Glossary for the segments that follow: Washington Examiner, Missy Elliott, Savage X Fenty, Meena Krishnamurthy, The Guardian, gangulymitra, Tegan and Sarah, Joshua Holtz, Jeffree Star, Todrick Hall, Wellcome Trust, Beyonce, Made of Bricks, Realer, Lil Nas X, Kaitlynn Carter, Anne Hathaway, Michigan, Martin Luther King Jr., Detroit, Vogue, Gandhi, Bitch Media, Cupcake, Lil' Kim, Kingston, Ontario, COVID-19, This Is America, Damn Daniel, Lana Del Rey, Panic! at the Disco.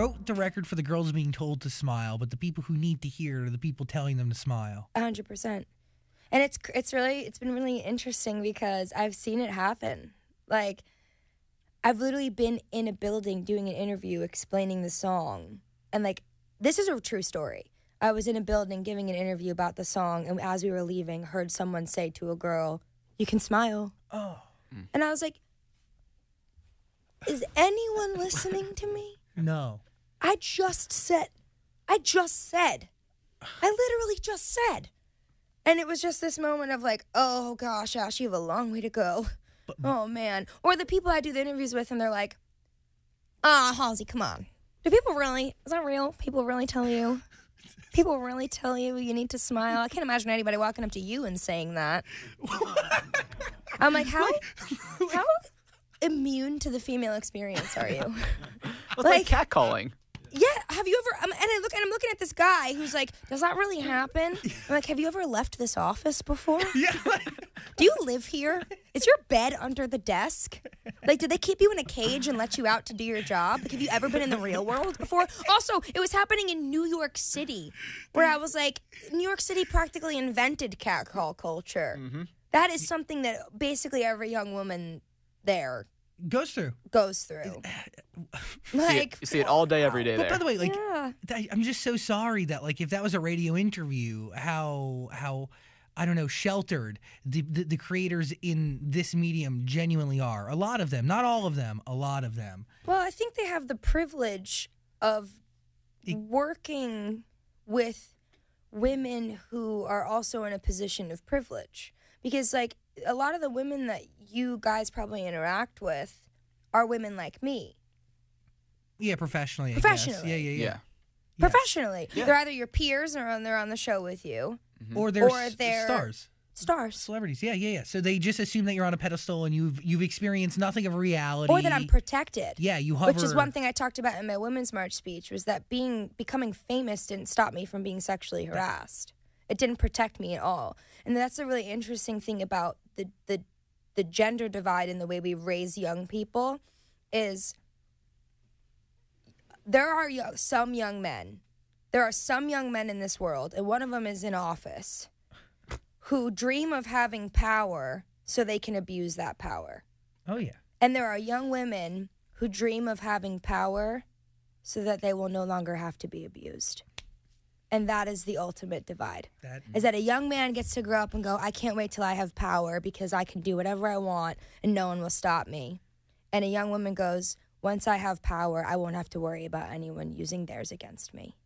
broke the record for the girls being told to smile, but the people who need to hear are the people telling them to smile. 100%. And it's been really interesting because I've seen it happen. Like, I've literally been in a building doing an interview explaining the song. And, like, this is a true story. I was in a building giving an interview about the song, and as we were leaving, heard someone say to a girl, "You can smile." Oh. And I was like, is anyone listening to me? No. I literally just said. And it was just this moment of like, oh gosh, Ash, you have a long way to go. Oh man. Or the people I do the interviews with, and they're like, ah, Halsey, come on. Do people really? Is that real? People really tell you? People really tell you you need to smile? I can't imagine anybody walking up to you and saying that. I'm like, how immune to the female experience are you? It's like catcalling. Yeah, have you ever? I'm looking at this guy who's like, does that really happen? I'm like, have you ever left this office before? Yeah. Do you live here? Is your bed under the desk? Like, did they keep you in a cage and let you out to do your job? Like, have you ever been in the real world before? Also, it was happening in New York City, where I was like, New York City practically invented catcall culture. Mm-hmm. That is something that basically every young woman there goes through. Like, you see it all day, every day. But there. By the way, like, yeah. I'm just so sorry that, like, if that was a radio interview, how I don't know, sheltered the creators in this medium genuinely are. A lot of them, not all of them, a lot of them. Well, I think they have the privilege of working with women who are also in a position of privilege, because, like, a lot of the women that you guys probably interact with are women like me. Yeah, professionally. Professionally. Yeah. Professionally. Yeah. They're either your peers or they're on the show with you. Mm-hmm. Or they're stars. Stars. Celebrities. Yeah. So they just assume that you're on a pedestal and you've experienced nothing of reality. Or that I'm protected. Yeah, you hover. Which is one thing I talked about in my Women's March speech, was that becoming famous didn't stop me from being sexually harassed. It didn't protect me at all. And that's a really interesting thing about the gender divide in the way we raise young people, is there are some young men. There are some young men in this world, and one of them is in office, who dream of having power so they can abuse that power. Oh, yeah. And there are young women who dream of having power so that they will no longer have to be abused. And that is the ultimate divide. Is that a young man gets to grow up and go, I can't wait till I have power because I can do whatever I want and no one will stop me. And a young woman goes, once I have power, I won't have to worry about anyone using theirs against me.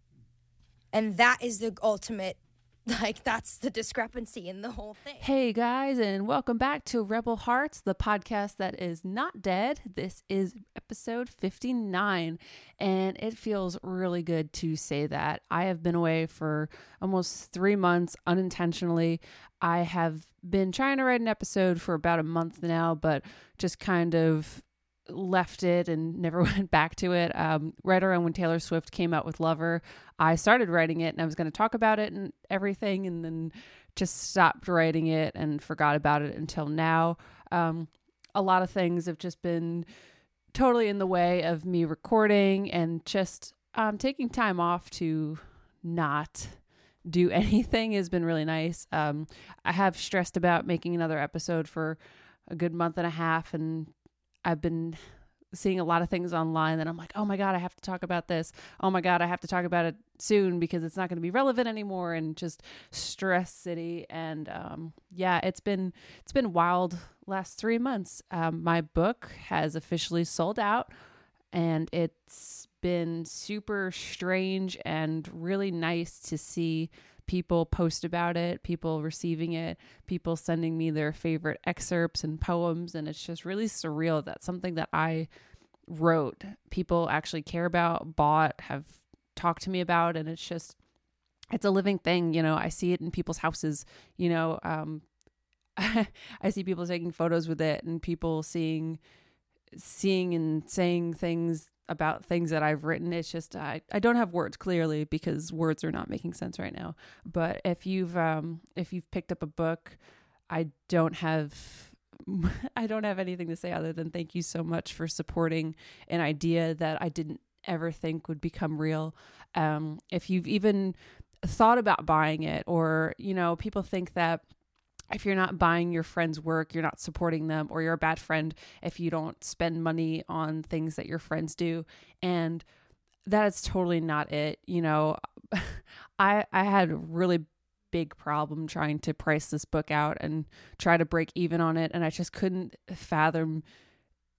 And that is the ultimate, like, that's the discrepancy in the whole thing. Hey, guys, and welcome back to Rebel Hearts, the podcast that is not dead. This is episode 59, and it feels really good to say that. I have been away for almost 3 months unintentionally. I have been trying to write an episode for about a month now, but just kind of left it and never went back to it. Right around when Taylor Swift came out with Lover, I started writing it and I was going to talk about it and everything, and then just stopped writing it and forgot about it until now. A lot of things have just been totally in the way of me recording and just taking time off to not do anything has been really nice. I have stressed about making another episode for a good month and a half, and I've been seeing a lot of things online that I'm like, oh my God, I have to talk about this. Oh my God, I have to talk about it soon because it's not going to be relevant anymore, and just stress city. And yeah, it's been wild last 3 months. My book has officially sold out, and it's been super strange and really nice to see people post about it, people receiving it, people sending me their favorite excerpts and poems. And it's just really surreal that something that I wrote, people actually care about, bought, have talked to me about. And it's just, it's a living thing. You know, I see it in people's houses, you know, I see people taking photos with it, and people seeing and saying things about things that I've written. It's just, I don't have words, clearly, because words are not making sense right now. But if you've picked up a book, I don't have anything to say other than thank you so much for supporting an idea that I didn't ever think would become real. If you've even thought about buying it, or, you know, people think that if you're not buying your friend's work, you're not supporting them, or you're a bad friend if you don't spend money on things that your friends do. And that is totally not it. You know, I had a really big problem trying to price this book out and try to break even on it. And I just couldn't fathom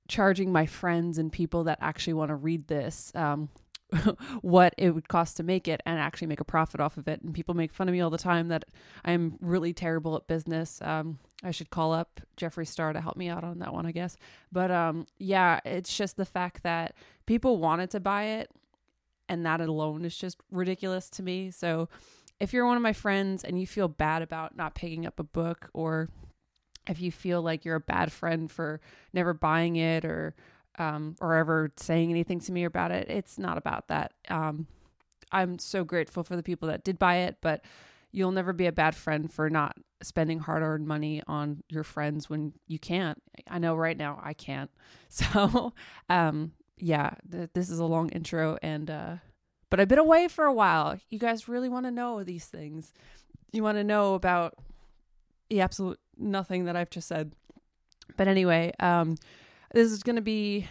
charging my friends and people that actually want to read this, what it would cost to make it and actually make a profit off of it. And people make fun of me all the time that I'm really terrible at business. I should call up Jeffree Star to help me out on that one, I guess. But yeah, it's just the fact that people wanted to buy it, and that alone is just ridiculous to me. So if you're one of my friends and you feel bad about not picking up a book, or if you feel like you're a bad friend for never buying it, or ever saying anything to me about it, it's not about that. I'm so grateful for the people that did buy it, but you'll never be a bad friend for not spending hard-earned money on your friends when you can't. I know right now I can't. So, this is a long intro, and but I've been away for a while. You guys really want to know these things. You want to know about the absolute nothing that I've just said. But anyway, this is going to be,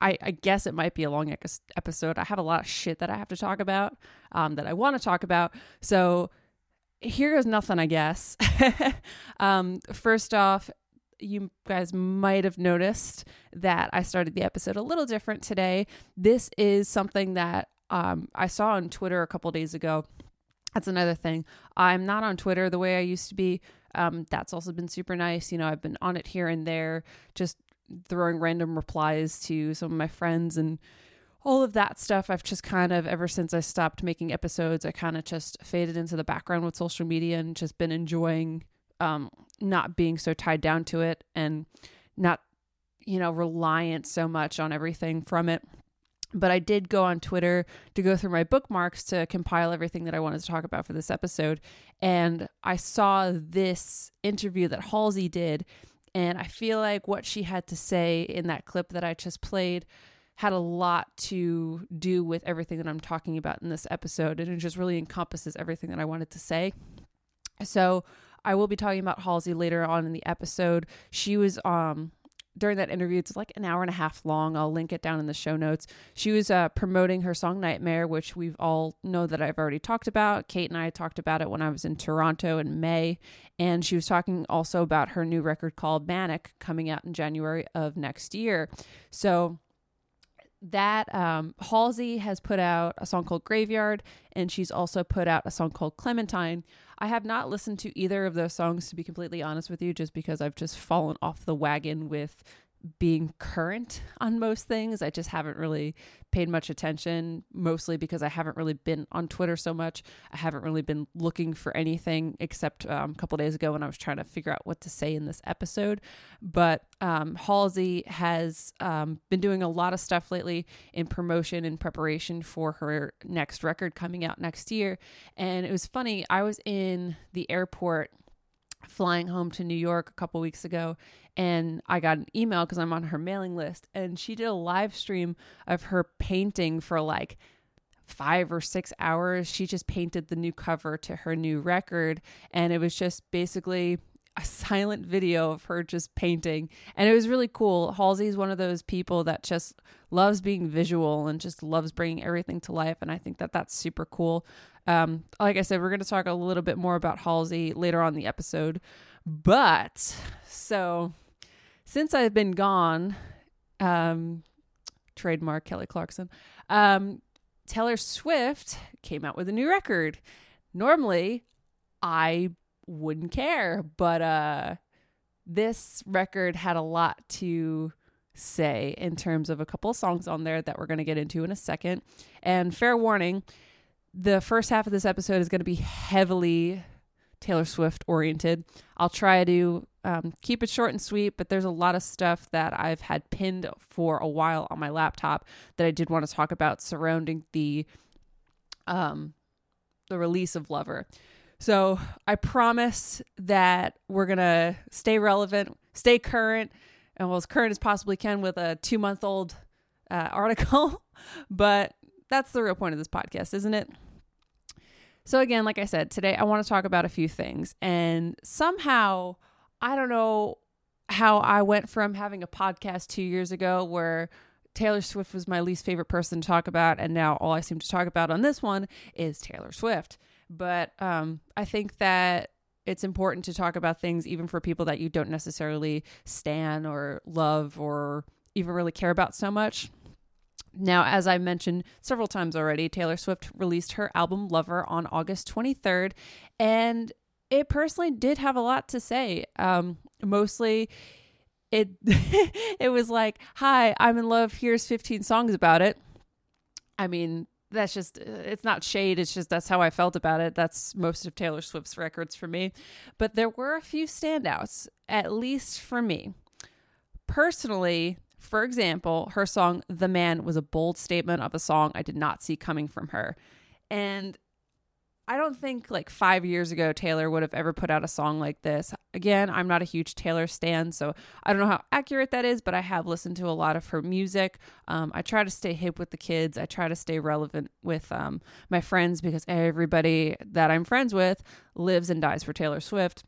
I guess it might be a long episode. I have a lot of shit that I have to talk about, that I want to talk about. So here goes nothing, I guess. First off, you guys might have noticed that I started the episode a little different today. This is something that I saw on Twitter a couple days ago. That's another thing. I'm not on Twitter the way I used to be. That's also been super nice. You know, I've been on it here and there, just throwing random replies to some of my friends and all of that stuff. I've just kind of, ever since I stopped making episodes, I kind of just faded into the background with social media and just been enjoying not being so tied down to it and not, you know, reliant so much on everything from it. But I did go on Twitter to go through my bookmarks to compile everything that I wanted to talk about for this episode. And I saw this interview that Halsey did. And I feel like what she had to say in that clip that I just played had a lot to do with everything that I'm talking about in this episode. And it just really encompasses everything that I wanted to say. So I will be talking about Halsey later on in the episode. She was during that interview, it's like an hour and a half long. I'll link it down in the show notes. She was promoting her song Nightmare, which we've all know that I've already talked about. Kate and I talked about it when I was in Toronto in May. And she was talking also about her new record called Manic, coming out in January of next year. So that Halsey has put out a song called Graveyard, and she's also put out a song called Clementine. I have not listened to either of those songs, to be completely honest with you, just because I've just fallen off the wagon with being current on most things. I just haven't really paid much attention, mostly because I haven't really been on Twitter so much. I haven't really been looking for anything except a couple of days ago when I was trying to figure out what to say in this episode. But Halsey has been doing a lot of stuff lately in promotion and preparation for her next record coming out next year. And it was funny, I was in the airport flying home to New York a couple weeks ago, and I got an email because I'm on her mailing list, and she did a live stream of her painting for like 5 or 6 hours. She just painted the new cover to her new record, and it was just basically a silent video of her just painting, and it was really cool. Halsey's one of those people that just loves being visual and just loves bringing everything to life, and I think that that's super cool. Like I said, we're going to talk a little bit more about Halsey later on in the episode. But so since I've been gone, trademark Kelly Clarkson, Taylor Swift came out with a new record. Normally I wouldn't care, but this record had a lot to say in terms of a couple of songs on there that we're going to get into in a second. And fair warning, the first half of this episode is going to be heavily Taylor Swift oriented. I'll try to keep it short and sweet, but there's a lot of stuff that I've had pinned for a while on my laptop that I did want to talk about surrounding the release of Lover. So I promise that we're going to stay relevant, stay current, and well, as current as possibly can with a 2-month-old article, but That's the real point of this podcast, isn't it? So again, like I said, today I want to talk about a few things. And somehow, I don't know how I went from having a podcast 2 years ago where Taylor Swift was my least favorite person to talk about, and now all I seem to talk about on this one is Taylor Swift. But I think that it's important to talk about things even for people that you don't necessarily stan or love or even really care about so much. Now, as I mentioned several times already, Taylor Swift released her album Lover on August 23rd, and it personally did have a lot to say. Mostly it it was like, hi, I'm in love. Here's 15 songs about it. I mean, that's just, it's not shade. It's just, that's how I felt about it. That's most of Taylor Swift's records for me. But there were a few standouts, at least for me. Personally, for example, her song, The Man, was a bold statement of a song I did not see coming from her. And I don't think like 5 years ago, Taylor would have ever put out a song like this. Again, I'm not a huge Taylor stan, so I don't know how accurate that is, but I have listened to a lot of her music. I try to stay hip with the kids. I try to stay relevant with my friends, because everybody that I'm friends with lives and dies for Taylor Swift.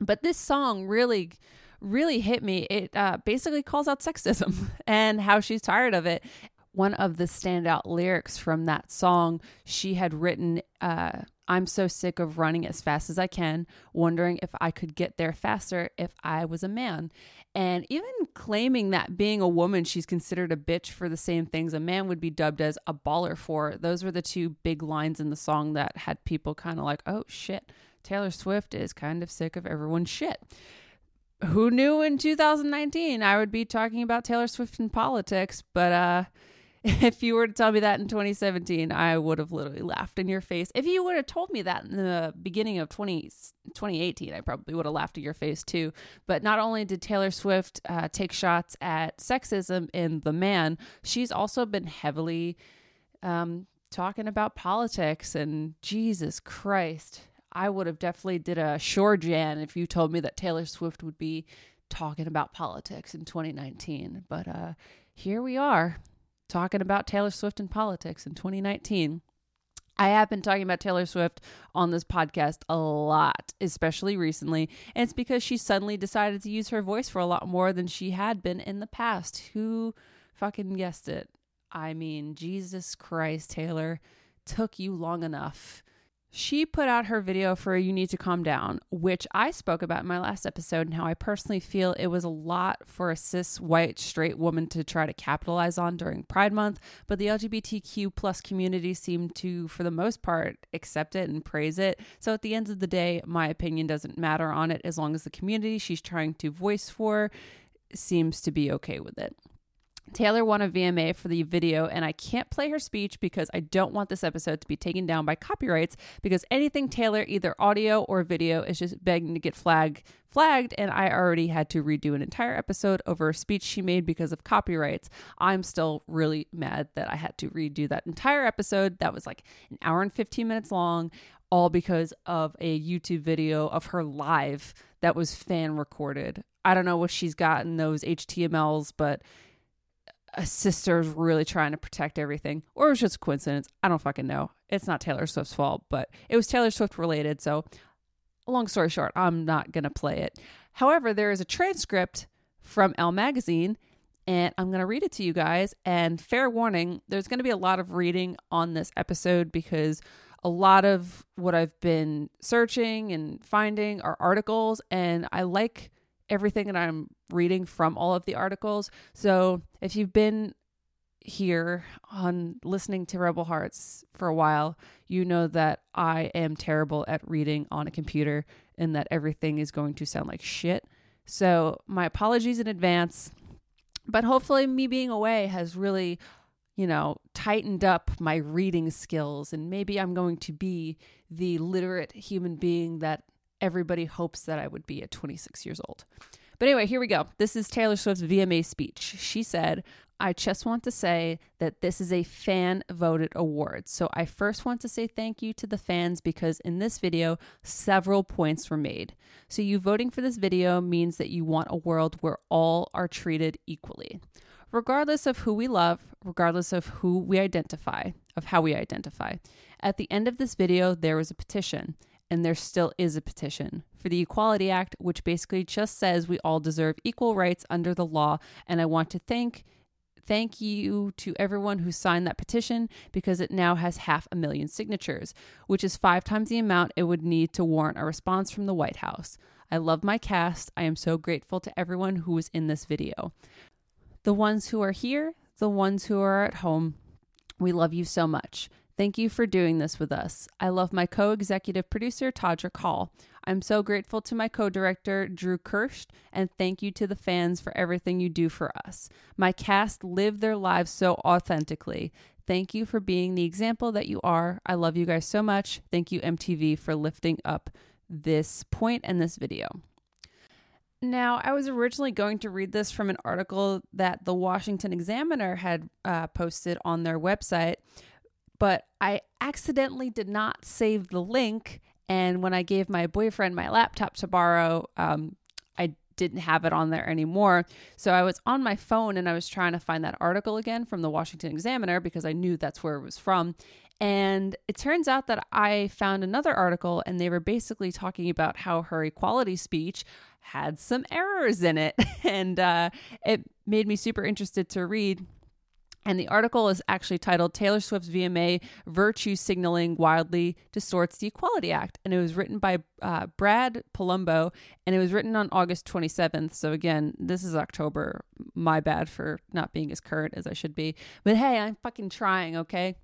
But this song really, really hit me. It basically calls out sexism and how she's tired of it. One of the standout lyrics from that song, she had written, I'm so sick of running as fast as I can, wondering if I could get there faster if I was a man. And even claiming that being a woman, she's considered a bitch for the same things a man would be dubbed as a baller for. Those were the two big lines in the song that had people kind of like, oh shit, Taylor Swift is kind of sick of everyone's shit. Who knew in 2019 I would be talking about Taylor Swift and politics, but if you were to tell me that in 2017, I would have literally laughed in your face. If you would have told me that in the beginning of 2018, I probably would have laughed in your face too. But not only did Taylor Swift take shots at sexism in The Man, she's also been heavily talking about politics, and Jesus Christ, I would have definitely did a sure Jan if you told me that Taylor Swift would be talking about politics in 2019. But here we are, talking about Taylor Swift and politics in 2019. I have been talking about Taylor Swift on this podcast a lot, especially recently, and it's because she suddenly decided to use her voice for a lot more than she had been in the past. Who fucking guessed it? I mean, Jesus Christ, Taylor, took you long enough. She put out her video for You Need to Calm Down, which I spoke about in my last episode, and how I personally feel it was a lot for a cis, white, straight woman to try to capitalize on during Pride Month, but the LGBTQ plus community seemed to, for the most part, accept it and praise it. So at the end of the day, my opinion doesn't matter on it, as long as the community she's trying to voice for seems to be okay with it. Taylor won a VMA for the video, and I can't play her speech because I don't want this episode to be taken down by copyrights, because anything Taylor, either audio or video, is just begging to get flagged, and I already had to redo an entire episode over a speech she made because of copyrights. I'm still really mad that I had to redo that entire episode. That was like an hour and 15 minutes long, all because of a YouTube video of her live that was fan recorded. I don't know what she's got in those HTMLs, but a sister's really trying to protect everything, or it was just a coincidence. I don't fucking know. It's not Taylor Swift's fault, but it was Taylor Swift related. So long story short, I'm not going to play it. However, there is a transcript from Elle Magazine, and I'm going to read it to you guys. And fair warning, there's going to be a lot of reading on this episode, because a lot of what I've been searching and finding are articles, and I like everything that I'm reading from all of the articles. So if you've been here on listening to Rebel Hearts for a while, you know that I am terrible at reading on a computer, and that everything is going to sound like shit. So my apologies in advance, but hopefully me being away has really, you know, tightened up my reading skills, and maybe I'm going to be the literate human being that everybody hopes that I would be at 26 years old. But anyway, here we go. This is Taylor Swift's VMA speech. She said, I just want to say that this is a fan-voted award. So I first want to say thank you to the fans, because in this video, several points were made. So you voting for this video means that you want a world where all are treated equally. Regardless of who we love, regardless of who we identify, of how we identify, at the end of this video, there was a petition, and there still is a petition, for the Equality Act, which basically just says we all deserve equal rights under the law. And I want to thank you to everyone who signed that petition, because it now has 500,000 signatures, which is 5 times the amount it would need to warrant a response from the White House. I love my cast. I am so grateful to everyone who was in this video. The ones who are here, the ones who are at home, we love you so much. Thank you for doing this with us. I love my co-executive producer, Todrick Hall. I'm so grateful to my co-director, Drew Kirsch, and thank you to the fans for everything you do for us. My cast live their lives so authentically. Thank you for being the example that you are. I love you guys so much. Thank you, MTV, for lifting up this point and this video. Now, I was originally going to read this from an article that the Washington Examiner had posted on their website, but I accidentally did not save the link. And when I gave my boyfriend my laptop to borrow, I didn't have it on there anymore. So I was on my phone and I was trying to find that article again from the Washington Examiner because I knew that's where it was from. And it turns out that I found another article and they were basically talking about how her equality speech had some errors in it. And it made me super interested to read. And the article is actually titled Taylor Swift's VMA Virtue Signaling Wildly Distorts the Equality Act. And it was written by Brad Palumbo and it was written on August 27th. So again, this is October. My bad for not being as current as I should be. But hey, I'm fucking trying, okay?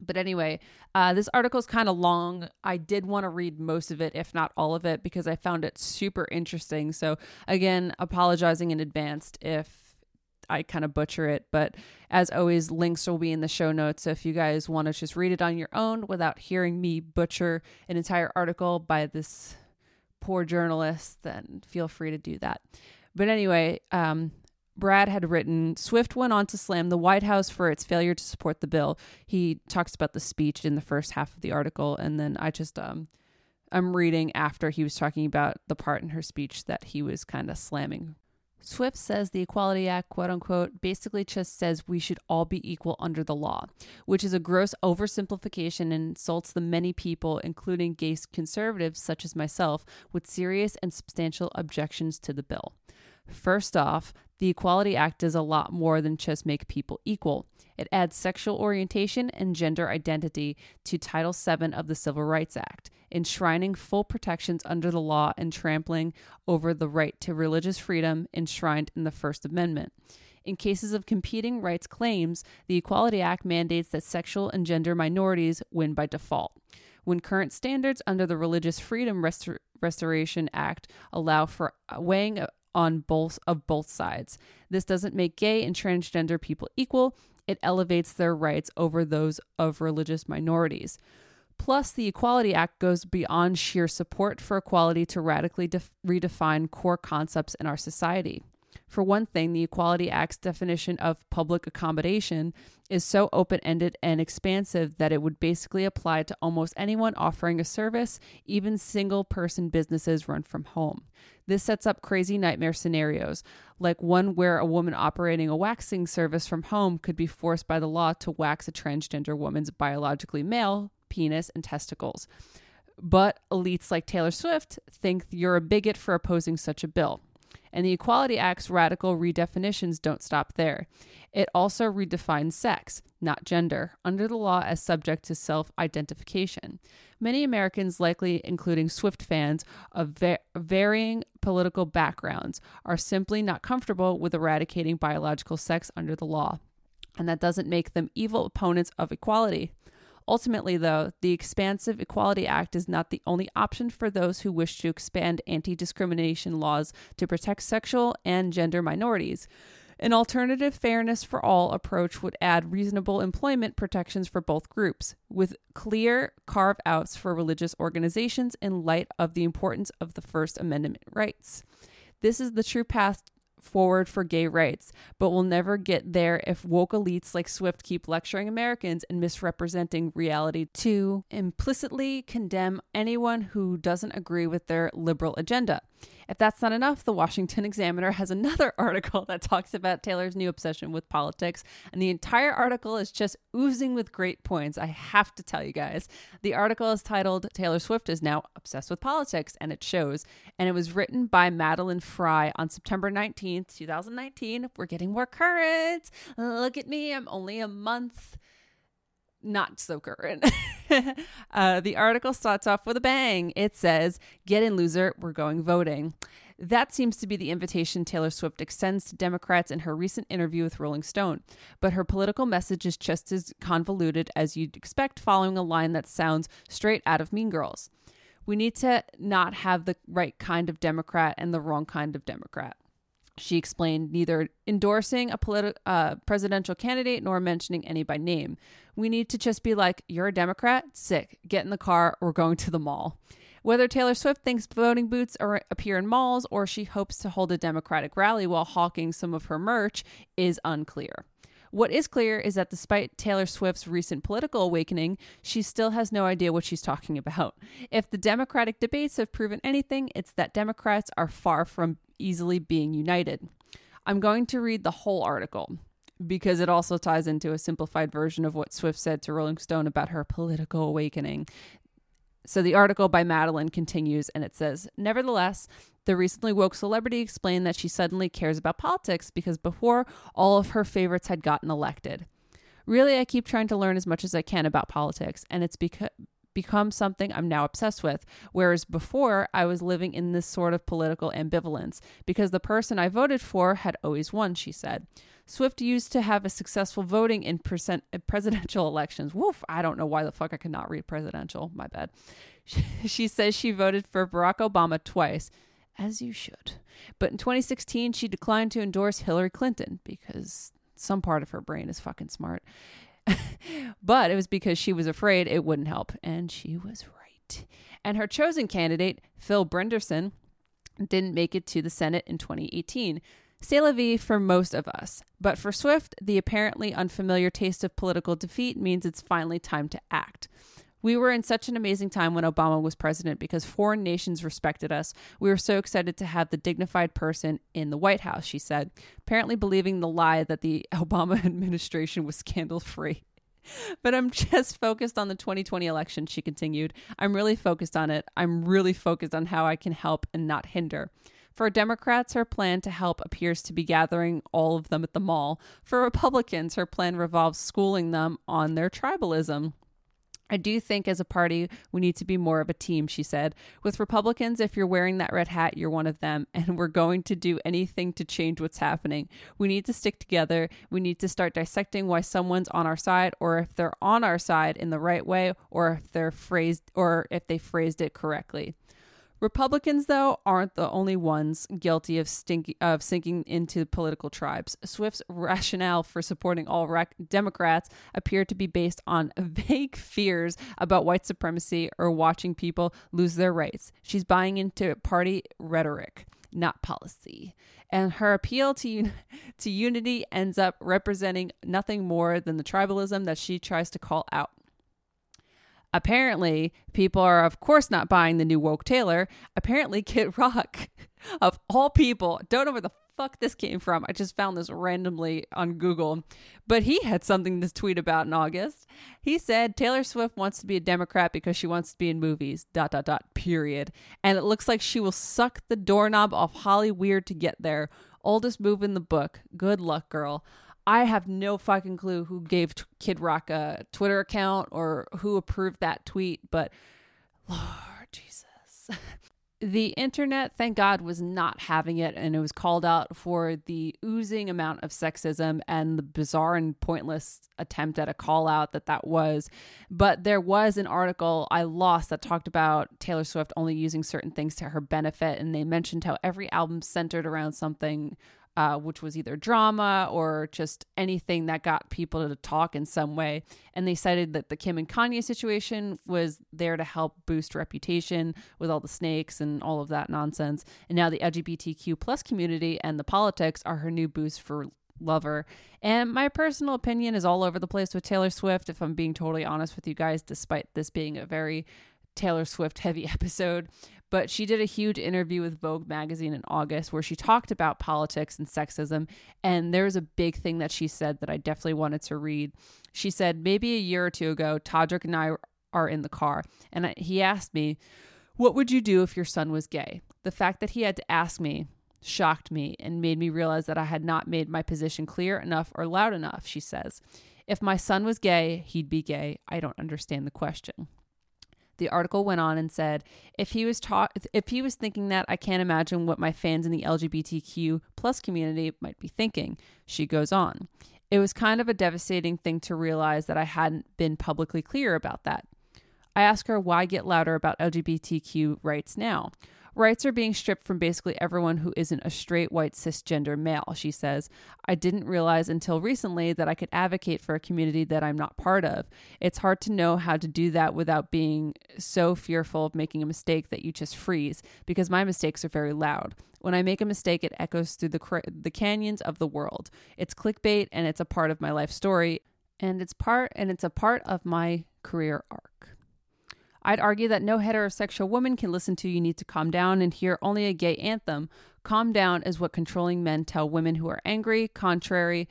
But anyway, this article is kind of long. I did want to read most of it, if not all of it, because I found it super interesting. So again, apologizing in advance if I kind of butcher it, but as always, links will be in the show notes. So if you guys want to just read it on your own without hearing me butcher an entire article by this poor journalist, then feel free to do that. But anyway, Brad had written, Swift went on to slam the White House for its failure to support the bill. He talks about the speech in the first half of the article, and then I just I'm reading after he was talking about the part in her speech that he was kind of slamming. Swift says the Equality Act, quote unquote, basically just says we should all be equal under the law, which is a gross oversimplification and insults the many people, including gay conservatives such as myself, with serious and substantial objections to the bill. First off, the Equality Act does a lot more than just make people equal. It adds sexual orientation and gender identity to Title VII of the Civil Rights Act, enshrining full protections under the law and trampling over the right to religious freedom enshrined in the First Amendment. In cases of competing rights claims, the Equality Act mandates that sexual and gender minorities win by default, when current standards under the Religious Freedom Restoration Act allow for weighing on both sides. This doesn't make gay and transgender people equal. It elevates their rights over those of religious minorities. Plus, the Equality Act goes beyond sheer support for equality to radically redefine core concepts in our society. For one thing, the Equality Act's definition of public accommodation is so open-ended and expansive that it would basically apply to almost anyone offering a service, even single-person businesses run from home. This sets up crazy nightmare scenarios, like one where a woman operating a waxing service from home could be forced by the law to wax a transgender woman's biologically male penis and testicles. But elites like Taylor Swift think you're a bigot for opposing such a bill. And the Equality Act's radical redefinitions don't stop there. It also redefines sex, not gender, under the law as subject to self-identification. Many Americans, likely including Swift fans of varying political backgrounds, are simply not comfortable with eradicating biological sex under the law. And that doesn't make them evil opponents of equality. Ultimately, though, the expansive Equality Act is not the only option for those who wish to expand anti-discrimination laws to protect sexual and gender minorities. An alternative fairness for all approach would add reasonable employment protections for both groups, with clear carve-outs for religious organizations in light of the importance of the First Amendment rights. This is the true path forward for gay rights, but we'll never get there if woke elites like Swift keep lecturing Americans and misrepresenting reality to implicitly condemn anyone who doesn't agree with their liberal agenda. If that's not enough, the Washington Examiner has another article that talks about Taylor's new obsession with politics, and the entire article is just oozing with great points. I have to tell you guys. The article is titled, Taylor Swift is now obsessed with politics, and it shows. And it was written by Madeline Fry on September 19th, 2019. We're getting more current. Look at me. I'm only a month not so current. The article starts off with a bang. It says, get in, loser. We're going voting. That seems to be the invitation Taylor Swift extends to Democrats in her recent interview with Rolling Stone. But her political message is just as convoluted as you'd expect, following a line that sounds straight out of Mean Girls. We need to not have the right kind of Democrat and the wrong kind of Democrat. She explained, neither endorsing a presidential candidate nor mentioning any by name. We need to just be like, you're a Democrat? Sick. Get in the car. We're going to the mall. Whether Taylor Swift thinks voting booths appear in malls or she hopes to hold a Democratic rally while hawking some of her merch is unclear. What is clear is that despite Taylor Swift's recent political awakening, she still has no idea what she's talking about. If the Democratic debates have proven anything, it's that Democrats are far from easily being united. I'm going to read the whole article because it also ties into a simplified version of what Swift said to Rolling Stone about her political awakening. So the article by Madeline continues, and it says, nevertheless, the recently woke celebrity explained that she suddenly cares about politics because before, all of her favorites had gotten elected. Really, I keep trying to learn as much as I can about politics, and it's become something I'm now obsessed with, whereas before, I was living in this sort of political ambivalence because the person I voted for had always won, she said. Swift used to have a successful voting in presidential elections. Woof, I don't know why the fuck I could not read presidential. My bad. She says she voted for Barack Obama twice, as you should. But in 2016, she declined to endorse Hillary Clinton because some part of her brain is fucking smart. But it was because she was afraid it wouldn't help. And she was right. And her chosen candidate, Phil Brenderson, didn't make it to the Senate in 2018. C'est la vie for most of us. But for Swift, the apparently unfamiliar taste of political defeat means it's finally time to act. We were in such an amazing time when Obama was president because foreign nations respected us. We were so excited to have the dignified person in the White House, she said, apparently believing the lie that the Obama administration was scandal-free. But I'm just focused on the 2020 election, she continued. I'm really focused on it. I'm really focused on how I can help and not hinder. For Democrats, her plan to help appears to be gathering all of them at the mall. For Republicans, her plan revolves schooling them on their tribalism. I do think as a party, we need to be more of a team, she said. With Republicans, if you're wearing that red hat, you're one of them, and we're going to do anything to change what's happening. We need to stick together. We need to start dissecting why someone's on our side, or if they're on our side in the right way, or if they're phrased, or if they phrased it correctly. Republicans, though, aren't the only ones guilty of sinking into political tribes. Swift's rationale for supporting all Democrats appeared to be based on vague fears about white supremacy or watching people lose their rights. She's buying into party rhetoric, not policy. And her appeal to unity ends up representing nothing more than the tribalism that she tries to call out. Apparently, people are, of course, not buying the new woke Taylor. Apparently, Kid Rock, of all people, don't know where the fuck this came from. I just found this randomly on Google. But he had something to tweet about in August. He said, Taylor Swift wants to be a Democrat because she wants to be in movies, period. And it looks like she will suck the doorknob off Holly Weird to get there. Oldest move in the book. Good luck, girl. I have no fucking clue who gave Kid Rock a Twitter account or who approved that tweet, but Lord Jesus. The internet, thank God, was not having it, and it was called out for the oozing amount of sexism and the bizarre and pointless attempt at a call out that was. But there was an article I lost that talked about Taylor Swift only using certain things to her benefit, and they mentioned how every album centered around something, which was either drama or just anything that got people to talk in some way. And they cited that the Kim and Kanye situation was there to help boost reputation with all the snakes and all of that nonsense. And now the LGBTQ plus community and the politics are her new boost for lover. And my personal opinion is all over the place with Taylor Swift, if I'm being totally honest with you guys, despite this being a very Taylor Swift heavy episode, but she did a huge interview with Vogue magazine in August where she talked about politics and sexism. And there was a big thing that she said that I definitely wanted to read. She said, maybe a year or two ago, Todrick and I are in the car, and he asked me, what would you do if your son was gay? The fact that he had to ask me shocked me and made me realize that I had not made my position clear enough or loud enough, she says. If my son was gay, he'd be gay. I don't understand the question. The article went on and said, if he was thinking that, I can't imagine what my fans in the LGBTQ plus community might be thinking. She goes on. It was kind of a devastating thing to realize that I hadn't been publicly clear about that. I ask her, why get louder about LGBTQ rights now? Rights are being stripped from basically everyone who isn't a straight, white, cisgender male, she says. I didn't realize until recently that I could advocate for a community that I'm not part of. It's hard to know how to do that without being so fearful of making a mistake that you just freeze, because my mistakes are very loud. When I make a mistake, it echoes through the canyons of the world. It's clickbait, and it's a part of my life story, and it's a part of my career arc. I'd argue that no heterosexual woman can listen to You Need to Calm Down and hear only a gay anthem. Calm down is what controlling men tell women who are angry, contrary,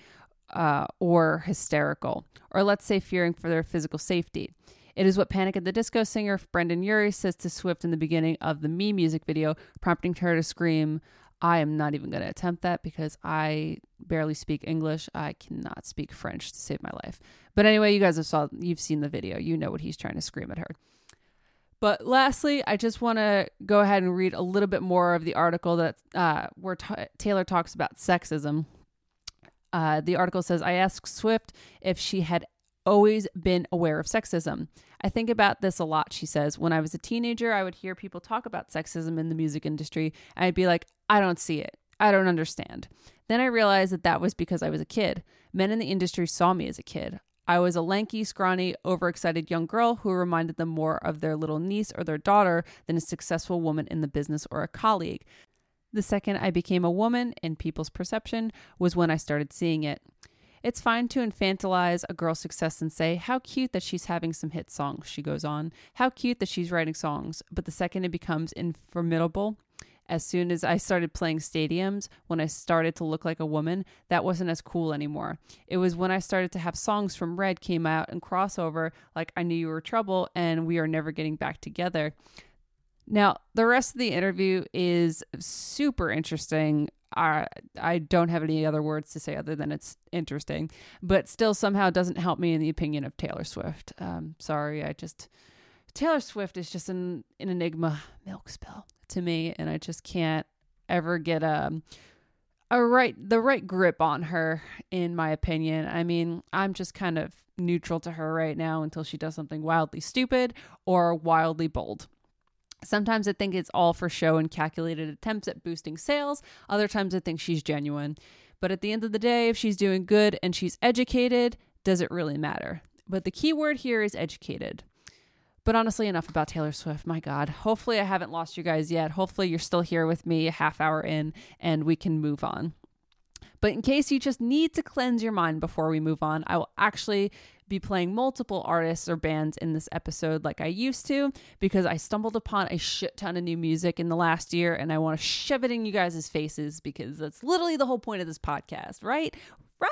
or hysterical, or let's say fearing for their physical safety. It is what Panic! At the Disco singer Brendan Urie says to Swift in the beginning of the Me music video, prompting her to scream, I am not even going to attempt that because I barely speak English. I cannot speak French to save my life. But anyway, you guys you've seen the video. You know what he's trying to scream at her. But lastly, I just want to go ahead and read a little bit more of the article that where Taylor talks about sexism. The article says, I asked Swift if she had always been aware of sexism. I think about this a lot, she says. When I was a teenager, I would hear people talk about sexism in the music industry, and I'd be like, I don't see it. I don't understand. Then I realized that was because I was a kid. Men in the industry saw me as a kid. I was a lanky, scrawny, overexcited young girl who reminded them more of their little niece or their daughter than a successful woman in the business or a colleague. The second I became a woman in people's perception was when I started seeing it. It's fine to infantilize a girl's success and say, how cute that she's having some hit songs, she goes on. How cute that she's writing songs. But the second it becomes formidable, as soon as I started playing stadiums, when I started to look like a woman, that wasn't as cool anymore. It was when I started to have songs from Red came out and crossover, like I Knew You Were Trouble and We Are Never Getting Back Together. Now, the rest of the interview is super interesting. I don't have any other words to say other than it's interesting, but still somehow doesn't help me in the opinion of Taylor Swift. Sorry, Taylor Swift is just an enigma milk spill to me, and I just can't ever get the right grip on her, in my opinion. I mean, I'm just kind of neutral to her right now until she does something wildly stupid or wildly bold. Sometimes I think it's all for show and calculated attempts at boosting sales. Other times I think she's genuine. But at the end of the day, if she's doing good and she's educated, does it really matter? But the key word here is educated. But honestly, enough about Taylor Swift. My God, hopefully I haven't lost you guys yet. Hopefully you're still here with me a half hour in and we can move on. But in case you just need to cleanse your mind before we move on, I will actually be playing multiple artists or bands in this episode like I used to, because I stumbled upon a shit ton of new music in the last year and I want to shove it in you guys' faces because that's literally the whole point of this podcast, right? Right?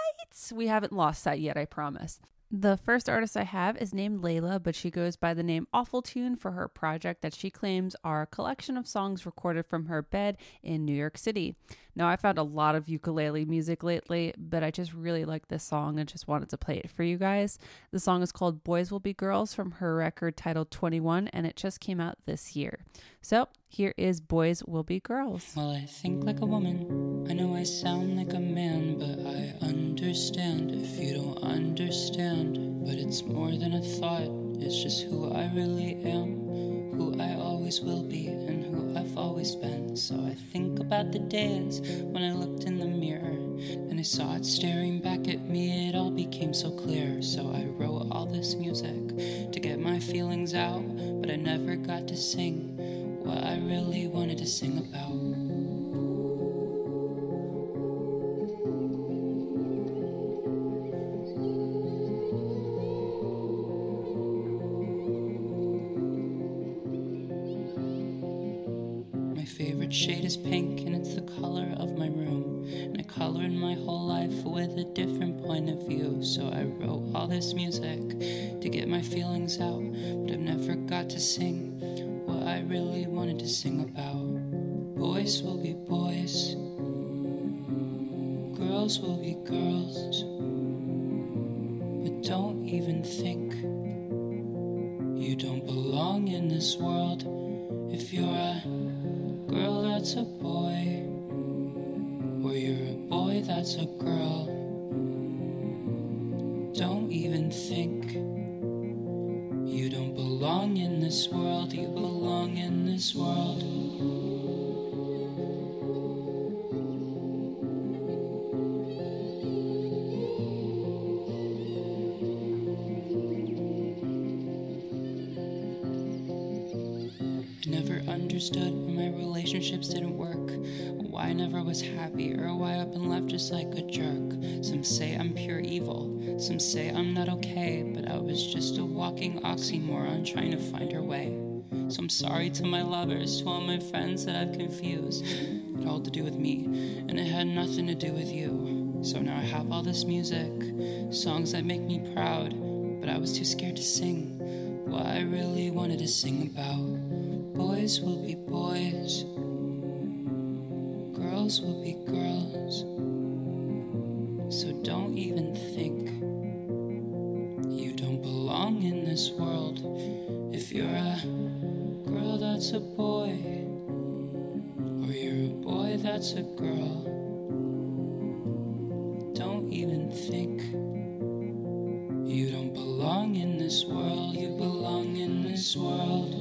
We haven't lost that yet, I promise. The first artist I have is named Layla, but she goes by the name Awful Tune for her project that she claims are a collection of songs recorded from her bed in New York City. Now, I found a lot of ukulele music lately, but I just really like this song and just wanted to play it for you guys. The song is called Boys Will Be Girls from her record titled 21, and it just came out this year. So here is Boys Will Be Girls. Well, I think like a woman. I know I sound like a man, but I understand if you don't understand. But it's more than a thought. It's just who I really am, who I always will be, and who I've always been. So I think about the days when I looked in the mirror and I saw it staring back at me. It all became so clear. So I wrote all this music to get my feelings out, but I never got to sing what I really wanted to sing about. favorite shade is pink, and it's the color of my room. And I colored my whole life with a different point of view. So I wrote all this music to get my feelings out, but I've never got to sing what I really wanted to sing about. Boys will be boys, girls will be girls, but don't even think you don't belong in this world. If you're a girl, that's a boy, or you're a boy, that's a girl. Don't even think you don't belong in this world. You belong in this world. Understood why my relationships didn't work, why I never was happy, or why up and left just like a jerk. Some say I'm pure evil, some say I'm not okay, but I was just a walking oxymoron trying to find her way. So I'm sorry to my lovers, to all my friends that I've confused. It all to do with me, and it had nothing to do with you. So now I have all this music, songs that make me proud, but I was too scared to sing what I really wanted to sing about. Boys will be boys, girls will be girls, so don't even think you don't belong in this world. If you're a girl, that's a boy, or you're a boy, that's a girl. Don't even think you don't belong in this world. You belong in this world.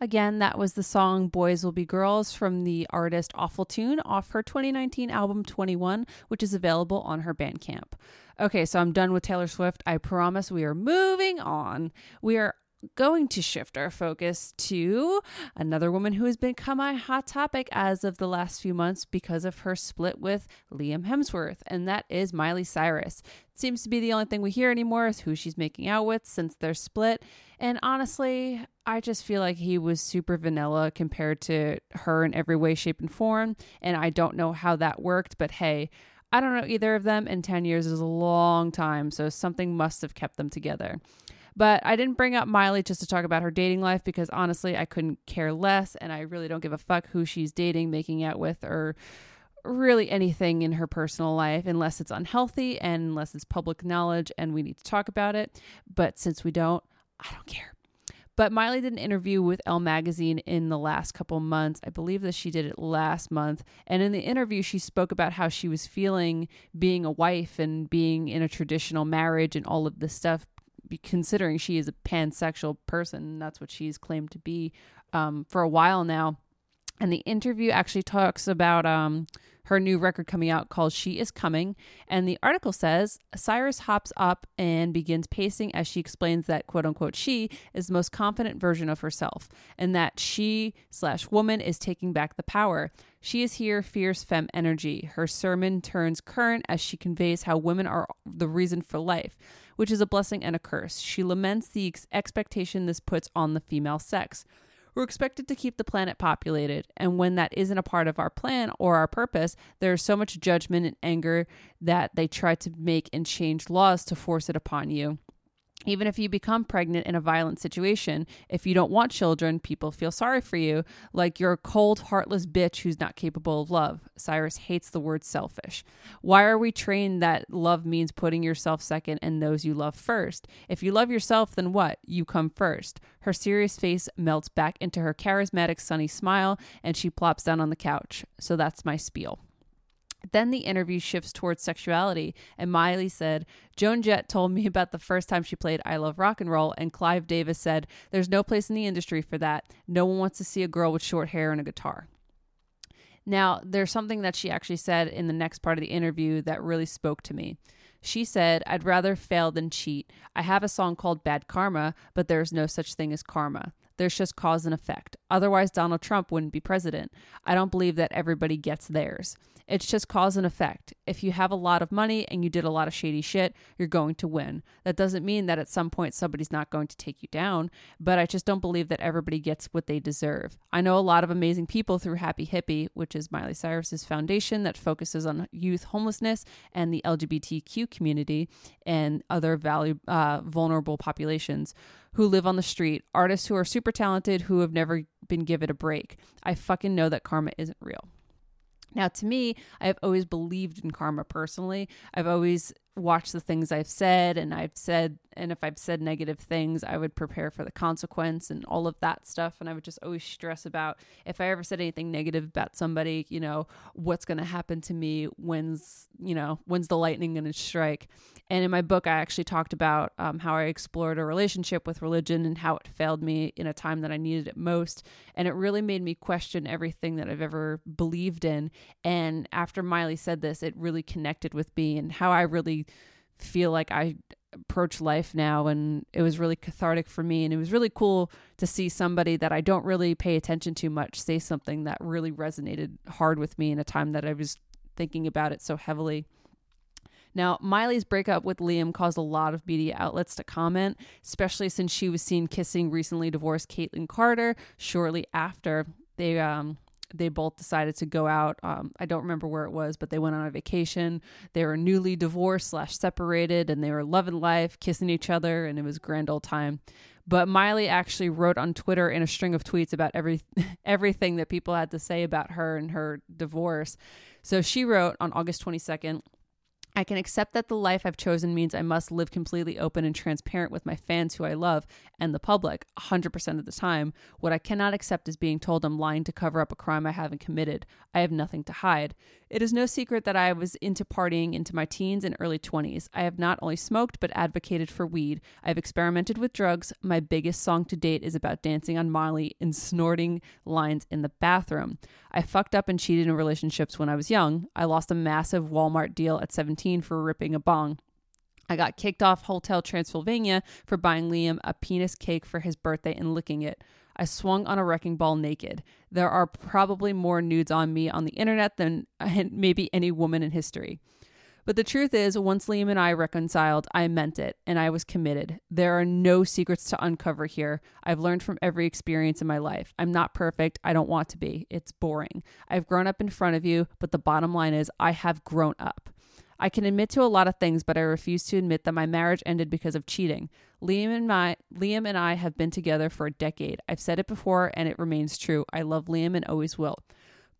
Again, that was the song Boys Will Be Girls from the artist Awful Tune off her 2019 album 21, which is available on her Bandcamp. Okay, so I'm done with Taylor Swift. I promise we are moving on. We are going to shift our focus to another woman who has become a hot topic as of the last few months because of her split with Liam Hemsworth, and that is Miley Cyrus. It seems to be the only thing we hear anymore is who she's making out with since their split, and honestly, I just feel like he was super vanilla compared to her in every way, shape, and form. And I don't know how that worked, but hey, I don't know either of them. And 10 years is a long time, so something must have kept them together. But I didn't bring up Miley just to talk about her dating life because honestly, I couldn't care less. And I really don't give a fuck who she's dating, making out with, or really anything in her personal life unless it's unhealthy and unless it's public knowledge and we need to talk about it. But since we don't, I don't care. But Miley did an interview with Elle Magazine in the last couple months. I believe that she did it last month. And in the interview, she spoke about how she was feeling being a wife and being in a traditional marriage and all of this stuff, considering she is a pansexual person. That's what she's claimed to be for a while now. And the interview actually talks about her new record coming out called She Is Coming. And the article says, Cyrus hops up and begins pacing as she explains that, quote unquote, she is the most confident version of herself and that she/woman is taking back the power. She is here, fierce femme energy. Her sermon turns current as she conveys how women are the reason for life, which is a blessing and a curse. She laments the expectation this puts on the female sex. We're expected to keep the planet populated, and when that isn't a part of our plan or our purpose, there's so much judgment and anger that they try to make and change laws to force it upon you. Even if you become pregnant in a violent situation, if you don't want children, people feel sorry for you, like you're a cold, heartless bitch who's not capable of love. Cyrus hates the word selfish. Why are we trained that love means putting yourself second and those you love first? If you love yourself, then what? You come first. Her serious face melts back into her charismatic, sunny smile, and she plops down on the couch. So that's my spiel. Then the interview shifts towards sexuality, and Miley said, Joan Jett told me about the first time she played I Love Rock and Roll, and Clive Davis said, there's no place in the industry for that. No one wants to see a girl with short hair and a guitar. Now, there's something that she actually said in the next part of the interview that really spoke to me. She said, I'd rather fail than cheat. I have a song called Bad Karma, but there's no such thing as karma. There's just cause and effect. Otherwise, Donald Trump wouldn't be president. I don't believe that everybody gets theirs. It's just cause and effect. If you have a lot of money and you did a lot of shady shit, you're going to win. That doesn't mean that at some point somebody's not going to take you down, but I just don't believe that everybody gets what they deserve. I know a lot of amazing people through Happy Hippie, which is Miley Cyrus's foundation that focuses on youth homelessness and the LGBTQ community and other vulnerable populations who live on the street, artists who are super talented who have never been given a break. I fucking know that karma isn't real. Now, to me, I've always believed in karma personally. I've always watched the things I've said, and if I've said negative things, I would prepare for the consequence and all of that stuff. And I would just always stress about if I ever said anything negative about somebody, you know, what's going to happen to me? When's the lightning going to strike? And in my book, I actually talked about how I explored a relationship with religion and how it failed me in a time that I needed it most. And it really made me question everything that I've ever believed in. And after Miley said this, it really connected with me and how I really feel like I approach life now. And it was really cathartic for me. And it was really cool to see somebody that I don't really pay attention to much say something that really resonated hard with me in a time that I was thinking about it so heavily. Now, Miley's breakup with Liam caused a lot of media outlets to comment, especially since she was seen kissing recently divorced Caitlyn Carter shortly after they both decided to go out. I don't remember where it was, but they went on a vacation. They were newly divorced / separated, and they were loving life, kissing each other, and it was a grand old time. But Miley actually wrote on Twitter in a string of tweets about everything that people had to say about her and her divorce. So she wrote on August 22nd, I can accept that the life I've chosen means I must live completely open and transparent with my fans who I love and the public 100% of the time. What I cannot accept is being told I'm lying to cover up a crime I haven't committed. I have nothing to hide. It is no secret that I was into partying into my teens and early 20s. I have not only smoked, but advocated for weed. I've experimented with drugs. My biggest song to date is about dancing on Molly and snorting lines in the bathroom. I fucked up and cheated in relationships when I was young. I lost a massive Walmart deal at 17 for ripping a bong. I got kicked off Hotel Transylvania for buying Liam a penis cake for his birthday and licking it. I swung on a wrecking ball naked. There are probably more nudes on me on the internet than maybe any woman in history. But the truth is, once Liam and I reconciled, I meant it, and I was committed. There are no secrets to uncover here. I've learned from every experience in my life. I'm not perfect. I don't want to be. It's boring. I've grown up in front of you, but the bottom line is I have grown up. I can admit to a lot of things, but I refuse to admit that my marriage ended because of cheating. Liam and I have been together for a decade. I've said it before, and it remains true. I love Liam and always will.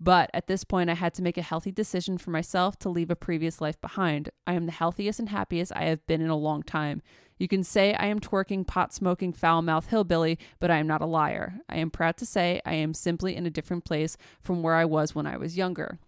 But at this point, I had to make a healthy decision for myself to leave a previous life behind. I am the healthiest and happiest I have been in a long time. You can say I am twerking, pot-smoking, foul-mouthed hillbilly, but I am not a liar. I am proud to say I am simply in a different place from where I was when I was younger.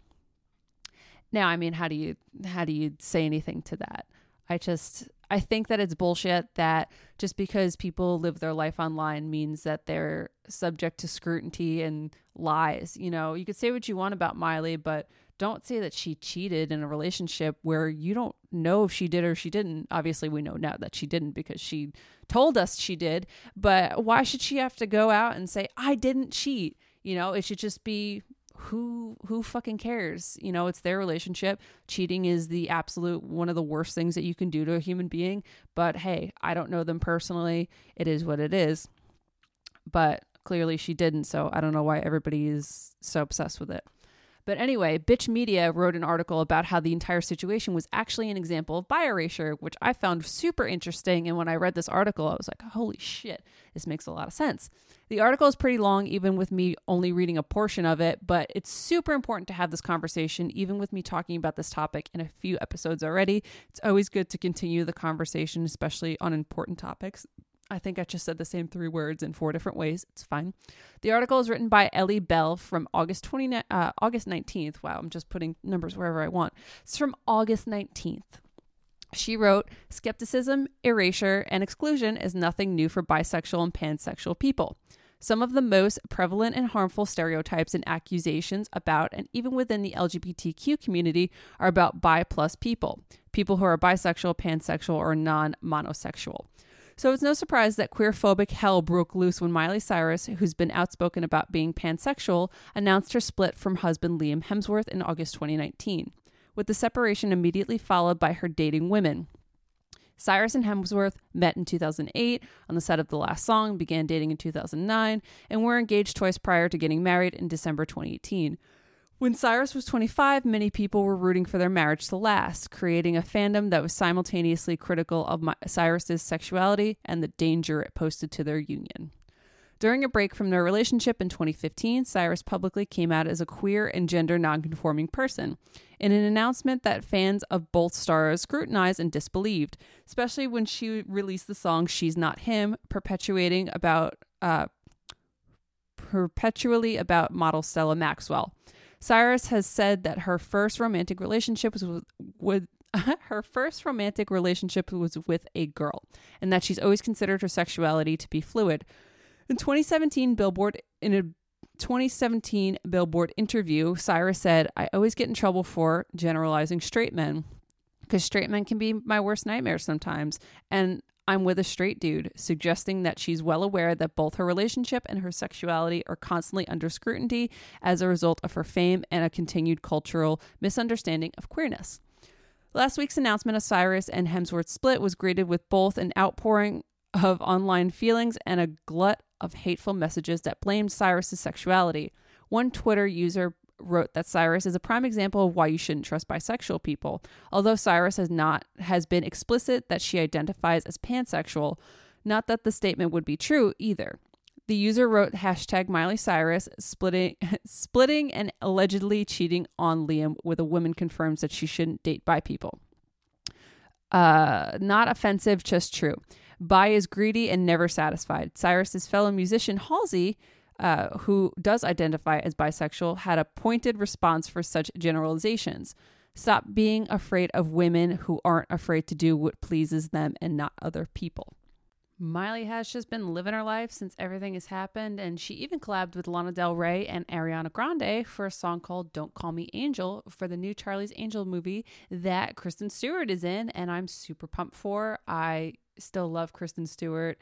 Now, I mean, how do you say anything to that? I think that it's bullshit that just because people live their life online means that they're subject to scrutiny and lies. You know, you could say what you want about Miley, but don't say that she cheated in a relationship where you don't know if she did or she didn't. Obviously, we know now that she didn't because she told us she did. But why should she have to go out and say, I didn't cheat? You know, it should just be... Who fucking cares? You know, it's their relationship. Cheating is the absolute one of the worst things that you can do to a human being. But hey, I don't know them personally. It is what it is. But clearly she didn't. So I don't know why everybody is so obsessed with it. But anyway, Bitch Media wrote an article about how the entire situation was actually an example of bi-erasure, which I found super interesting. And when I read this article, I was like, holy shit, this makes a lot of sense. The article is pretty long, even with me only reading a portion of it, but it's super important to have this conversation, even with me talking about this topic in a few episodes already. It's always good to continue the conversation, especially on important topics. I think I just said the same three words in four different ways. It's fine. The article is written by Ellie Bell from August 19th. Wow, I'm just putting numbers wherever I want. It's from August 19th. She wrote, skepticism, erasure, and exclusion is nothing new for bisexual and pansexual people. Some of the most prevalent and harmful stereotypes and accusations about, and even within the LGBTQ community, are about bi-plus people, people who are bisexual, pansexual, or non-monosexual. So it's no surprise that queerphobic hell broke loose when Miley Cyrus, who's been outspoken about being pansexual, announced her split from husband Liam Hemsworth in August 2019, with the separation immediately followed by her dating women. Cyrus and Hemsworth met in 2008 on the set of The Last Song, began dating in 2009, and were engaged twice prior to getting married in December 2018. When Cyrus was 25, many people were rooting for their marriage to last, creating a fandom that was simultaneously critical of Cyrus's sexuality and the danger it posed to their union. During a break from their relationship in 2015, Cyrus publicly came out as a queer and gender nonconforming person, in an announcement that fans of both stars scrutinized and disbelieved, especially when she released the song She's Not Him, perpetually about model Stella Maxwell. Cyrus has said that her first romantic relationship was with a girl, and that she's always considered her sexuality to be fluid. In 2017, in a 2017 Billboard interview, Cyrus said, "I always get in trouble for generalizing straight men, because straight men can be my worst nightmare sometimes, and I'm with a straight dude," suggesting that she's well aware that both her relationship and her sexuality are constantly under scrutiny as a result of her fame and a continued cultural misunderstanding of queerness. Last week's announcement of Cyrus and Hemsworth's split was greeted with both an outpouring of online feelings and a glut of hateful messages that blamed Cyrus's sexuality. One Twitter user wrote that Cyrus is a prime example of why you shouldn't trust bisexual people. Although Cyrus has been explicit that she identifies as pansexual, not that the statement would be true either. The user wrote hashtag Miley Cyrus splitting and allegedly cheating on Liam with a woman confirms that she shouldn't date bi people. Not offensive, just true. Bi is greedy and never satisfied. Cyrus's fellow musician Halsey, who does identify as bisexual, had a pointed response for such generalizations. Stop being afraid of women who aren't afraid to do what pleases them and not other people. Miley has just been living her life since everything has happened, and she even collabed with Lana Del Rey and Ariana Grande for a song called Don't Call Me Angel for the new Charlie's Angels movie that Kristen Stewart is in, and I'm super pumped for. I still love Kristen Stewart.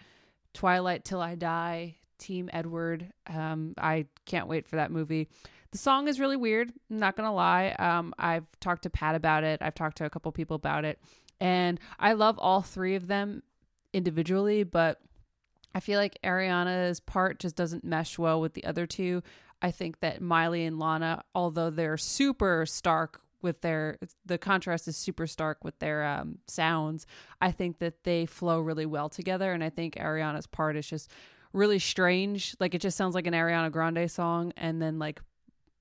Twilight Till I Die, Team Edward. I can't wait for that movie. The song is really weird, I'm not gonna lie. I've talked to Pat about it. I've talked to a couple people about it, and I love all three of them individually, but I feel like Ariana's part just doesn't mesh well with the other two. I think that Miley and Lana, although they're super stark with the contrast is super stark with their sounds, I think that they flow really well together, and I think Ariana's part is just really strange. Like, it just sounds like an Ariana Grande song, and then like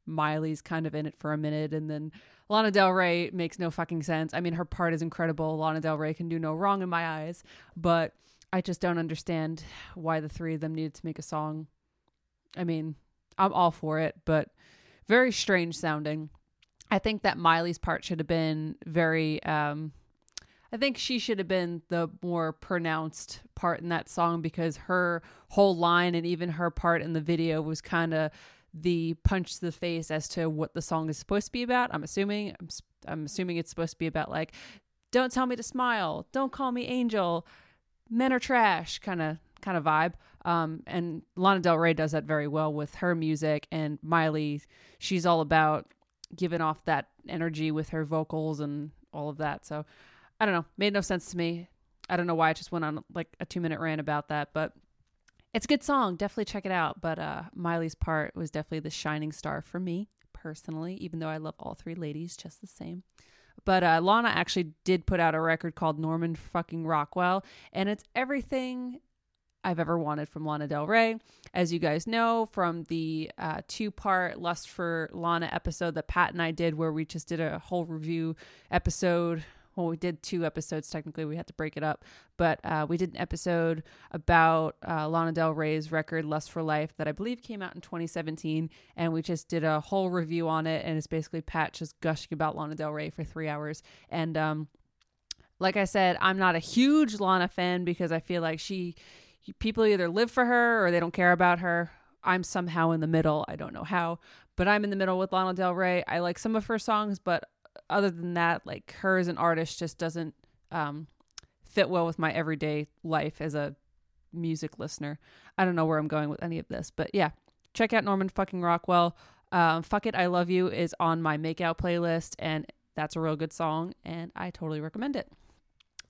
Miley's kind of in it for a minute, and then Lana Del Rey makes no fucking sense. I mean, her part is incredible. Lana Del Rey can do no wrong in my eyes, but I just don't understand why the three of them needed to make a song. I mean, I'm all for it, but very strange sounding. I think that Miley's part should have been very I think she should have been the more pronounced part in that song, because her whole line and even her part in the video was kind of the punch to the face as to what the song is supposed to be about. I'm assuming it's supposed to be about, like, don't tell me to smile, don't call me angel, men are trash kind of vibe. And Lana Del Rey does that very well with her music, and Miley, she's all about giving off that energy with her vocals and all of that. So I don't know. Made no sense to me. I don't know why I just went on like a 2-minute rant about that, but it's a good song. Definitely check it out. But Miley's part was definitely the shining star for me personally, even though I love all three ladies just the same. But Lana actually did put out a record called Norman Fucking Rockwell, and it's everything I've ever wanted from Lana Del Rey. As you guys know from the 2-part Lust for Lana episode that Pat and I did, where we just did a whole review episode. Well, we did 2 episodes. Technically, we had to break it up. But we did an episode about Lana Del Rey's record, Lust for Life, that I believe came out in 2017. And we just did a whole review on it. And it's basically Pat just gushing about Lana Del Rey for 3 hours. And like I said, I'm not a huge Lana fan because I feel like she people either live for her or they don't care about her. I'm somehow in the middle. I don't know how, but I'm in the middle with Lana Del Rey. I like some of her songs, but other than that, like, her as an artist just doesn't fit well with my everyday life as a music listener. I don't know where I'm going with any of this, but yeah, check out Norman Fucking Rockwell. Fuck It, I Love You is on my makeout playlist, and that's a real good song, and I totally recommend it.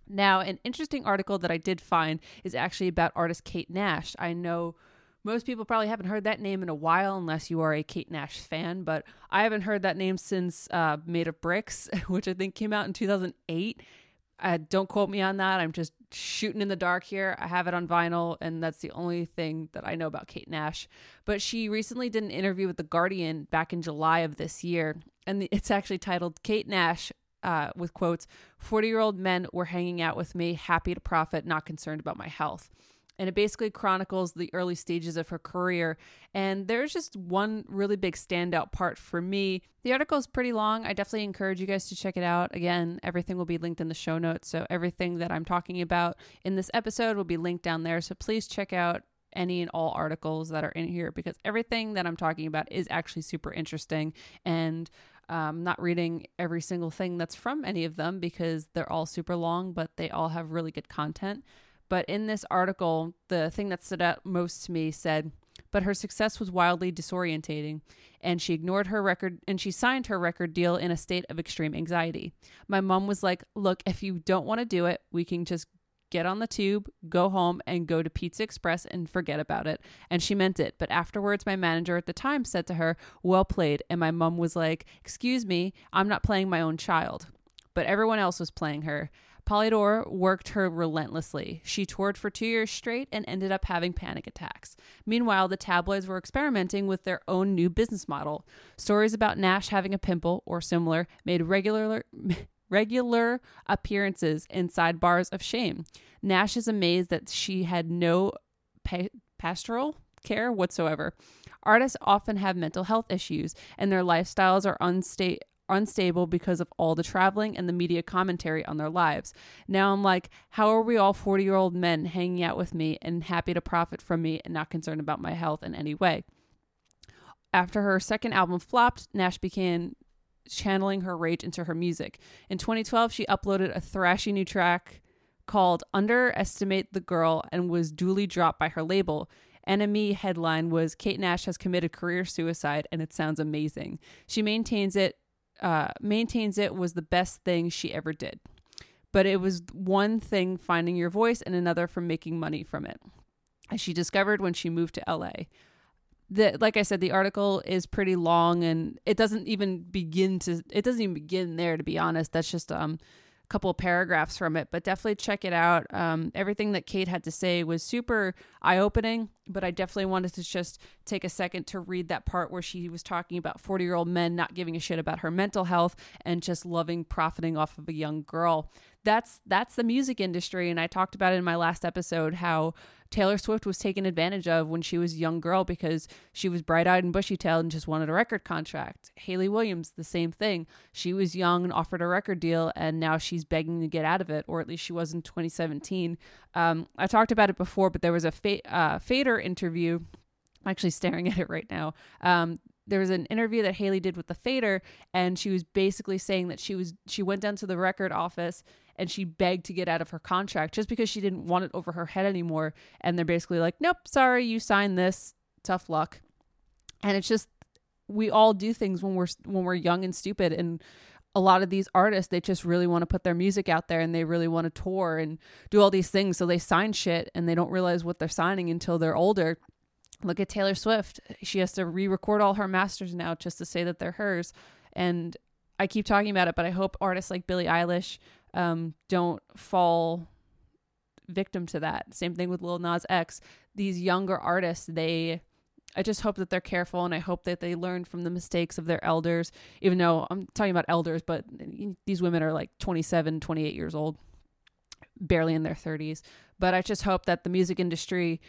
Now, an interesting article that I did find is actually about artist Kate Nash. I know most people probably haven't heard that name in a while unless you are a Kate Nash fan, but I haven't heard that name since Made of Bricks, which I think came out in 2008. Don't quote me on that. I'm just shooting in the dark here. I have it on vinyl, and that's the only thing that I know about Kate Nash. But she recently did an interview with The Guardian back in July of this year, and it's actually titled Kate Nash, with quotes, 40-year-old men were hanging out with me, happy to profit, not concerned about my health. And it basically chronicles the early stages of her career. And there's just one really big standout part for me. The article is pretty long. I definitely encourage you guys to check it out. Again, everything will be linked in the show notes. So everything that I'm talking about in this episode will be linked down there. So please check out any and all articles that are in here, because everything that I'm talking about is actually super interesting. And I'm not reading every single thing that's from any of them because they're all super long, but they all have really good content. But in this article, the thing that stood out most to me said, but her success was wildly disorientating, and she signed her record deal in a state of extreme anxiety. My mom was like, look, if you don't want to do it, we can just get on the tube, go home, and go to Pizza Express and forget about it. And she meant it. But afterwards, my manager at the time said to her, well played. And my mom was like, excuse me, I'm not playing my own child. But everyone else was playing her. Polydor worked her relentlessly. She toured for 2 years straight and ended up having panic attacks. Meanwhile, the tabloids were experimenting with their own new business model. Stories about Nash having a pimple or similar made regular appearances inside bars of shame. Nash is amazed that she had no pastoral care whatsoever. Artists often have mental health issues, and their lifestyles are unstable because of all the traveling and the media commentary on their lives. Now I'm like, how are we all 40-year-old men hanging out with me and happy to profit from me and not concerned about my health in any way? After her second album flopped, Nash began channeling her rage into her music. In 2012, she uploaded a thrashy new track called Underestimate the Girl and was duly dropped by her label. NME headline was, Kate Nash has committed career suicide and it sounds amazing. She maintains it was the best thing she ever did. But it was one thing finding your voice and another from making money from it, as she discovered when she moved to LA. Like I said, the article is pretty long, and it doesn't even begin there, to be honest. That's just a couple of paragraphs from it, but definitely check it out. Everything that Kate had to say was super eye-opening, but I definitely wanted to just take a second to read that part where she was talking about 40-year-old men not giving a shit about her mental health and just loving profiting off of a young girl. That's the music industry, and I talked about it in my last episode how Taylor Swift was taken advantage of when she was a young girl because she was bright-eyed and bushy-tailed and just wanted a record contract. Hayley Williams, the same thing. She was young and offered a record deal, and now she's begging to get out of it, or at least she was in 2017. I talked about it before, but there was a Fader interview. I'm actually staring at it right now. There was an interview that Hayley did with the Fader, and she was basically saying that she went down to the record office and she begged to get out of her contract just because she didn't want it over her head anymore. And they're basically like, nope, sorry, you signed this. Tough luck. And it's just, we all do things when we're young and stupid. And a lot of these artists, they just really want to put their music out there and they really want to tour and do all these things. So they sign shit and they don't realize what they're signing until they're older. Look at Taylor Swift. She has to re-record all her masters now just to say that they're hers. And I keep talking about it, but I hope artists like Billie Eilish don't fall victim to that. Same thing with Lil Nas X. These younger artists, I just hope that they're careful, and I hope that they learn from the mistakes of their elders, even though I'm talking about elders, but these women are like 27, 28 years old, barely in their 30s. But I just hope that the music industry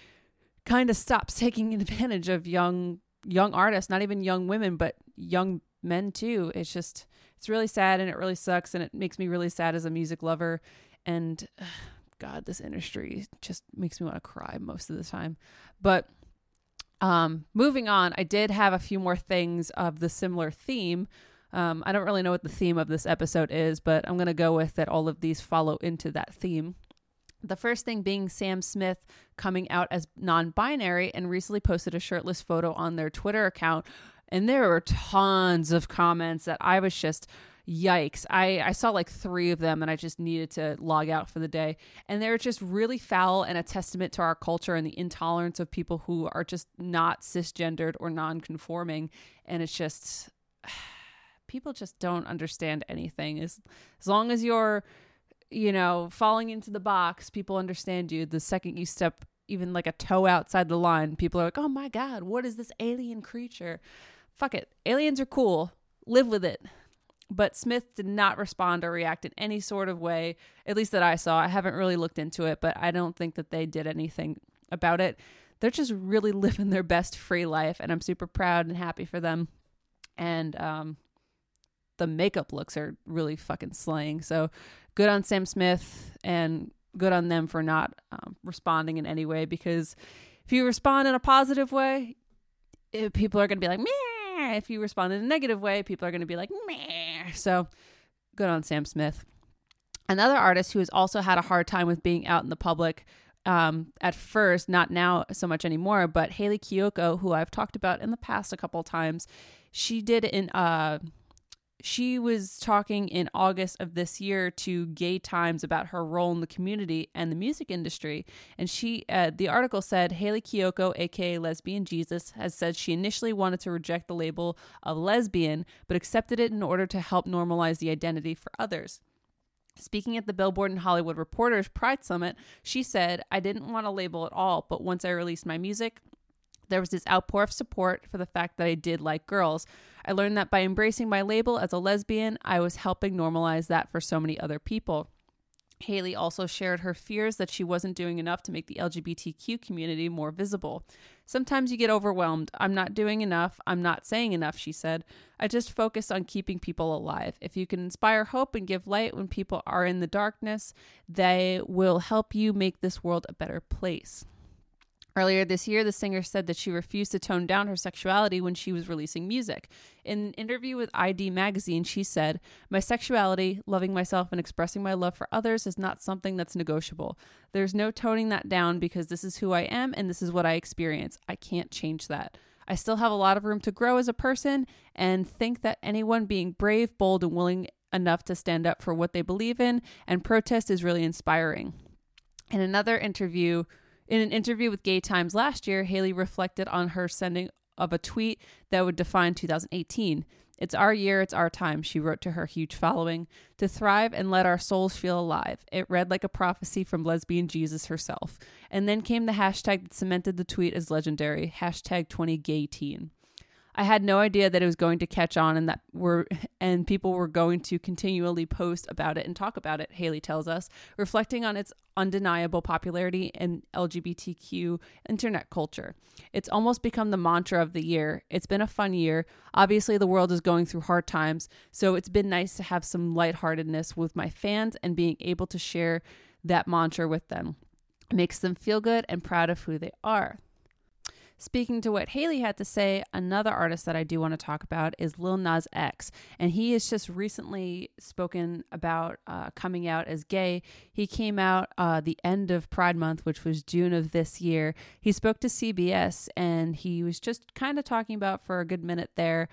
kind of stops taking advantage of young artists, not even young women, but young men too. It's just, it's really sad and it really sucks, and it makes me really sad as a music lover. And God, this industry just makes me want to cry most of the time. But moving on, I did have a few more things of the similar theme. I don't really know what the theme of this episode is, but I'm going to go with that all of these follow into that theme. The first thing being Sam Smith coming out as non-binary and recently posted a shirtless photo on their Twitter account. And there were tons of comments that I was just, yikes. I saw like 3 of them and I just needed to log out for the day. And they were just really foul and a testament to our culture and the intolerance of people who are just not cisgendered or non-conforming. And it's just, people just don't understand anything. As long as you're, you know, falling into the box, people understand you. The second you step even like a toe outside the line, people are like, oh my God, what is this alien creature? Fuck it. Aliens are cool. Live with it. But Smith did not respond or react in any sort of way, at least that I saw. I haven't really looked into it, but I don't think that they did anything about it. They're just really living their best free life, and I'm super proud and happy for them. And the makeup looks are really fucking slaying. So good on Sam Smith and good on them for not responding in any way, because if you respond in a positive way, people are going to be like, meh. If you respond in a negative way, people are going to be like, meh. So good on Sam Smith. Another artist who has also had a hard time with being out in the public at first, not now so much anymore, but Hayley Kiyoko, who I've talked about in the past a couple of times, she was talking in August of this year to Gay Times about her role in the community and the music industry. And the article said, Hayley Kiyoko, aka Lesbian Jesus, has said she initially wanted to reject the label of lesbian, but accepted it in order to help normalize the identity for others. Speaking at the Billboard and Hollywood Reporters Pride Summit, she said, I didn't want a label at all, but once I released my music, there was this outpour of support for the fact that I did like girls. I learned that by embracing my label as a lesbian, I was helping normalize that for so many other people. Haley also shared her fears that she wasn't doing enough to make the LGBTQ community more visible. Sometimes you get overwhelmed. I'm not doing enough. I'm not saying enough, she said. I just focus on keeping people alive. If you can inspire hope and give light when people are in the darkness, they will help you make this world a better place. Earlier this year, the singer said that she refused to tone down her sexuality when she was releasing music. In an interview with ID Magazine, she said, my sexuality, loving myself and expressing my love for others is not something that's negotiable. There's no toning that down because this is who I am and this is what I experience. I can't change that. I still have a lot of room to grow as a person and think that anyone being brave, bold, and willing enough to stand up for what they believe in and protest is really inspiring. In an interview with Gay Times last year, Haley reflected on her sending of a tweet that would define 2018. It's our year, it's our time, she wrote to her huge following, to thrive and let our souls feel alive. It read like a prophecy from Lesbian Jesus herself. And then came the hashtag that cemented the tweet as legendary, #20GayTeen. I had no idea that it was going to catch on and that people were going to continually post about it and talk about it, Haley tells us, reflecting on its undeniable popularity in LGBTQ internet culture. It's almost become the mantra of the year. It's been a fun year. Obviously, the world is going through hard times, so it's been nice to have some lightheartedness with my fans and being able to share that mantra with them. It makes them feel good and proud of who they are. Speaking to what Haley had to say, another artist that I do want to talk about is Lil Nas X. And he has just recently spoken about coming out as gay. He came out the end of Pride Month, which was June of this year. He spoke to CBS and he was just kind of talking about for a good minute there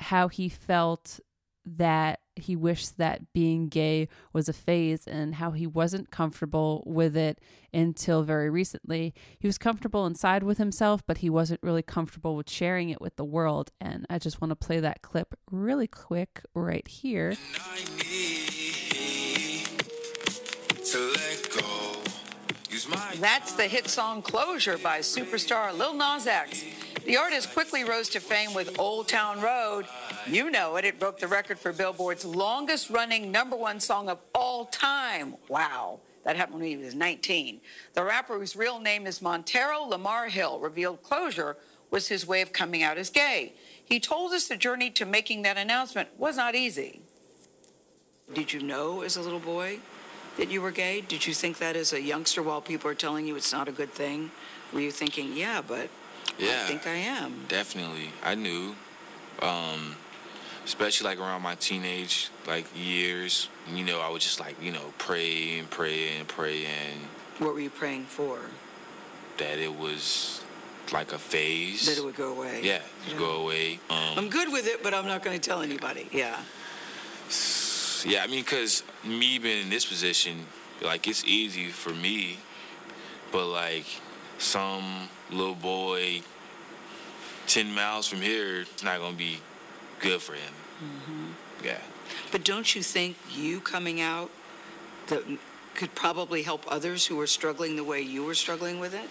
how he felt that he wished that being gay was a phase and how he wasn't comfortable with it until very recently. He was comfortable inside with himself, but he wasn't really comfortable with sharing it with the world. And I just want to play that clip really quick right here. And I need to let go. Use my... That's the hit song Closure by superstar Lil Nas X. The artist quickly rose to fame with Old Town Road. You know it. It broke the record for Billboard's longest-running #1 song of all time. Wow. That happened when he was 19. The rapper, whose real name is Montero Lamar Hill, revealed Closure was his way of coming out as gay. He told us the journey to making that announcement was not easy. Did you know as a little boy that you were gay? Did you think that as a youngster while people are telling you it's not a good thing? Were you thinking, yeah, but yeah, I think I am? Definitely. I knew, especially like around my teenage like years, you know, I would just like, you know, pray and pray and pray and... What were you praying for? That it was like a phase. That it would go away. Yeah, it would go away. I'm good with it, but I'm not going to tell anybody. Yeah. Yeah, I mean, because me being in this position, like, it's easy for me, but, like, some little boy 10 miles from here, it's not going to be good for him. Mm-hmm. Yeah. But don't you think you coming out that could probably help others who are struggling the way you were struggling with it?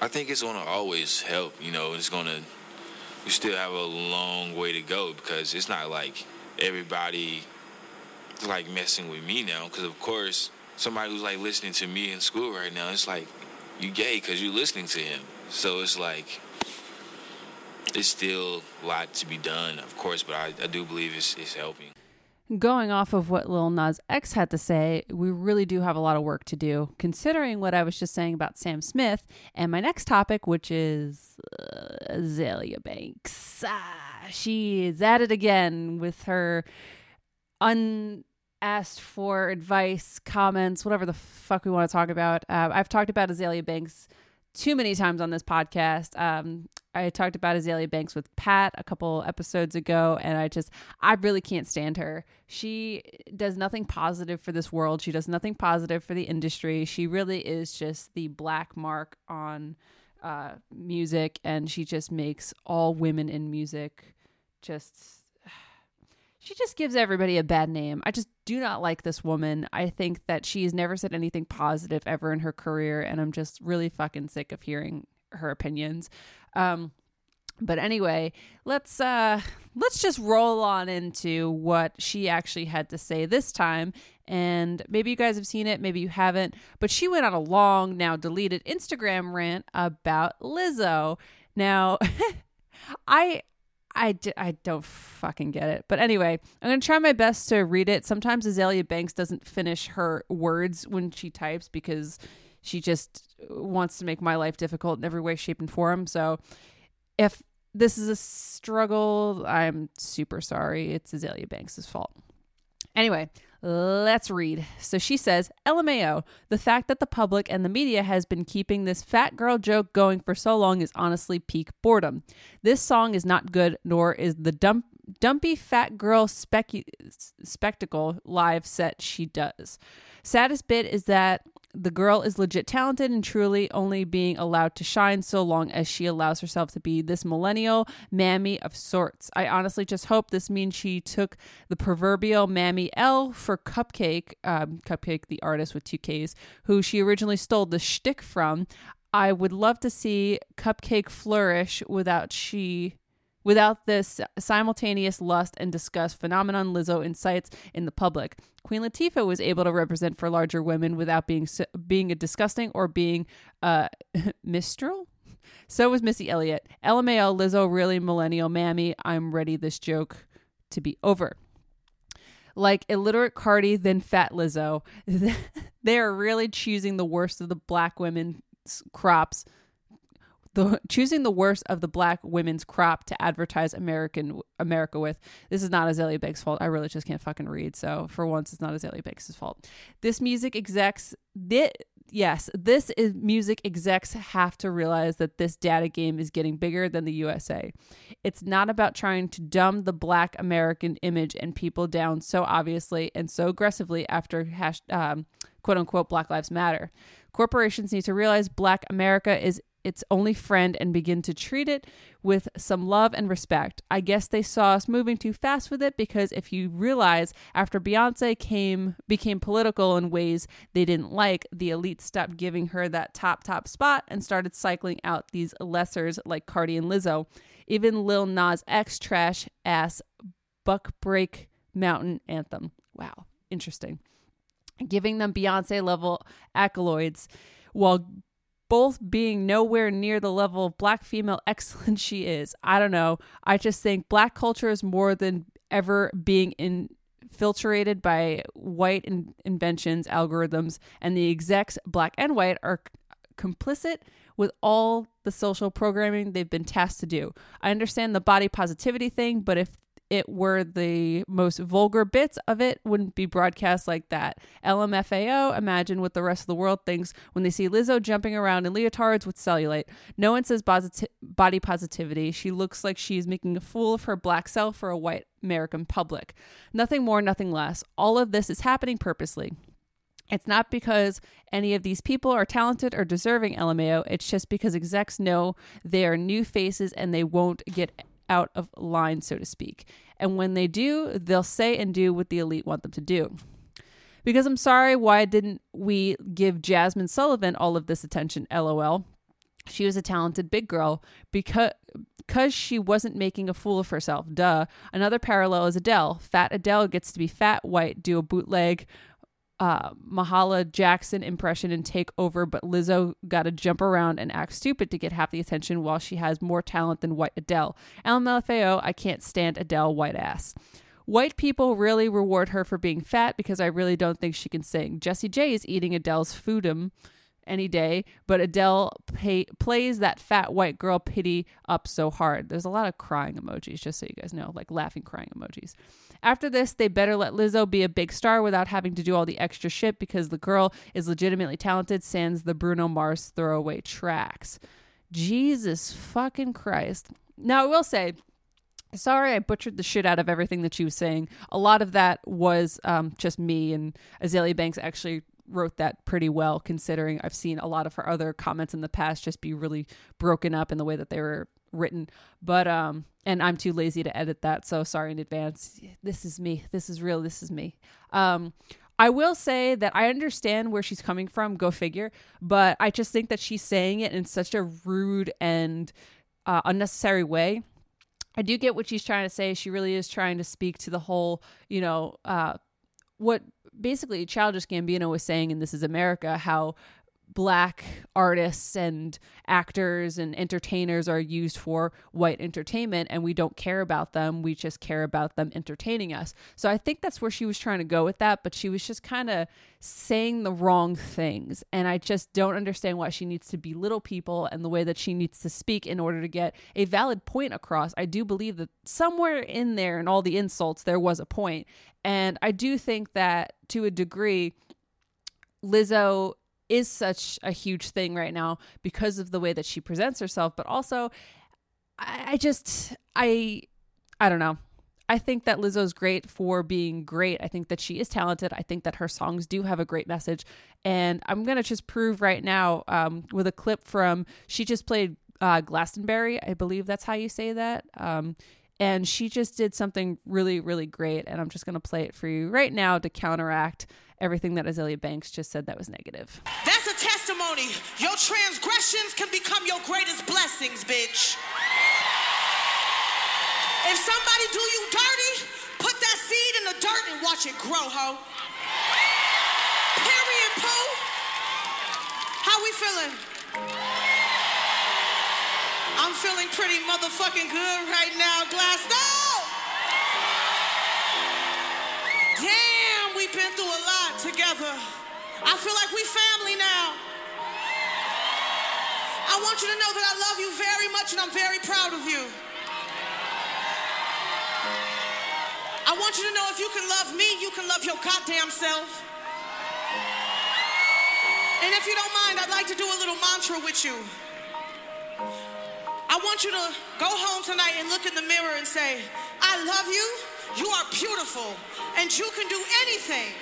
I think it's going to always help, you know. It's going to... We still have a long way to go because it's not like everybody... like messing with me now, because of course somebody who's like listening to me in school right now, it's like, you gay because you're listening to him. So it's like, it's still a lot to be done, of course, but I do believe it's helping. Going off of what Lil Nas X had to say, we really do have a lot of work to do, considering what I was just saying about Sam Smith and my next topic, which is Azalea Banks. She is at it again with her unasked for advice, comments, whatever the fuck we want to talk about. I've talked about Azalea Banks too many times on this podcast. I talked about Azalea Banks with Pat a couple episodes ago, and I really can't stand her. She does nothing positive for this world. She does nothing positive for the industry. She really is just the black mark on music, and she just makes all women in music just... She just gives everybody a bad name. I just do not like this woman. I think that she's never said anything positive ever in her career, and I'm just really fucking sick of hearing her opinions. But anyway, let's just roll on into what she actually had to say this time. And maybe you guys have seen it, maybe you haven't, but she went on a long, now deleted Instagram rant about Lizzo. Now, I don't fucking get it. But anyway, I'm going to try my best to read it. Sometimes Azalea Banks doesn't finish her words when she types because she just wants to make my life difficult in every way, shape, and form. So if this is a struggle, I'm super sorry. It's Azalea Banks' fault. Anyway, let's read. So she says, LMAO, the fact that the public and the media has been keeping this fat girl joke going for so long is honestly peak boredom. This song is not good, nor is the dumpy fat girl spectacle live set she does. Saddest bit is that the girl is legit talented and truly only being allowed to shine so long as she allows herself to be this millennial mammy of sorts. I honestly just hope this means she took the proverbial mammy L for Cupcake, Cupcake the artist with 2 Ks, who she originally stole the shtick from. I would love to see Cupcake flourish without this simultaneous lust and disgust phenomenon Lizzo incites in the public. Queen Latifah was able to represent for larger women without being a disgusting or being mistral. So was Missy Elliott. LMAO, Lizzo, really millennial mammy. I'm ready this joke to be over. Like illiterate Cardi, then fat Lizzo. They are really choosing the worst of the black women's crops. Choosing the worst of the black women's crop to advertise America with. This is not Azalea Banks' fault. I really just can't fucking read. So for once, it's not Azalea Banks' fault. Music execs have to realize that this data game is getting bigger than the USA. It's not about trying to dumb the black American image and people down so obviously and so aggressively after quote unquote Black Lives Matter. Corporations need to realize Black America is its only friend and begin to treat it with some love and respect. I guess they saw us moving too fast with it, because if you realize after Beyonce became political in ways they didn't like, the elite stopped giving her that top spot and started cycling out these lessers like Cardi and Lizzo. Even Lil Nas X trash ass buck break mountain anthem. Wow, interesting. Giving them Beyonce level accolades while both being nowhere near the level of black female excellence she is. I don't know. I just think black culture is more than ever being in filtered by white inventions, algorithms, and the execs, black and white, are complicit with all the social programming they've been tasked to do. I understand the body positivity thing, but if it were the most vulgar bits of it wouldn't be broadcast like that. LMFAO, imagine what the rest of the world thinks when they see Lizzo jumping around in leotards with cellulite. No one says body positivity. She looks like she's making a fool of her black self for a white American public. Nothing more, nothing less. All of this is happening purposely. It's not because any of these people are talented or deserving, LMAO. It's just because execs know they are new faces and they won't get out of line, so to speak. And when they do, they'll say and do what the elite want them to do. Because I'm sorry, why didn't we give Jasmine Sullivan all of this attention, LOL? She was a talented big girl because she wasn't making a fool of herself, duh. Another parallel is Adele. Fat Adele gets to be fat, white, do a bootleg Mahalia Jackson impression and take over, but Lizzo got to jump around and act stupid to get half the attention while she has more talent than white Adele. LMFAO, I can't stand Adele, white ass. White people really reward her for being fat because I really don't think she can sing. Jessie J is eating Adele's foodum any day, but Adele plays that fat white girl pity up so hard. There's a lot of crying emojis, just so you guys know, like laughing, crying emojis. After this, they better let Lizzo be a big star without having to do all the extra shit because the girl is legitimately talented, sans the Bruno Mars throwaway tracks. Jesus fucking Christ. Now, I will say, sorry, I butchered the shit out of everything that she was saying. A lot of that was just me, and Azalea Banks actually wrote that pretty well, considering I've seen a lot of her other comments in the past just be really broken up in the way that they were written. But and I'm too lazy to edit that, so sorry in advance. This is me. This is real. This is me. I will say that I understand where she's coming from, go figure, but I just think that she's saying it in such a rude and unnecessary way. I do get what she's trying to say. She really is trying to speak to the whole, you know, what basically Childish Gambino was saying in This Is America, how black artists and actors and entertainers are used for white entertainment, and we don't care about them. We just care about them entertaining us. So I think that's where she was trying to go with that, but she was just kind of saying the wrong things. And I just don't understand why she needs to belittle people and the way that she needs to speak in order to get a valid point across. I do believe that somewhere in there in all the insults, there was a point. And I do think that to a degree, Lizzo is such a huge thing right now because of the way that she presents herself. But also, I don't know. I think that Lizzo's great for being great. I think that she is talented. I think that her songs do have a great message. And I'm going to just prove right now with a clip from, she just played Glastonbury. I believe that's how you say that. And she just did something really, really great. And I'm just going to play it for you right now to counteract everything that Azalea Banks just said that was negative. That's a testimony. Your transgressions can become your greatest blessings, bitch. If somebody do you dirty, put that seed in the dirt and watch it grow, ho. Perry and Pooh, how we feeling? I'm feeling pretty motherfucking good right now, Glasgow. Damn, we've been through a lot together. I feel like we family now. I want you to know that I love you very much and I'm very proud of you. I want you to know if you can love me, you can love your goddamn self. And if you don't mind, I'd like to do a little mantra with you. I want you to go home tonight and look in the mirror and say, I love you, you are beautiful, and you can do anything.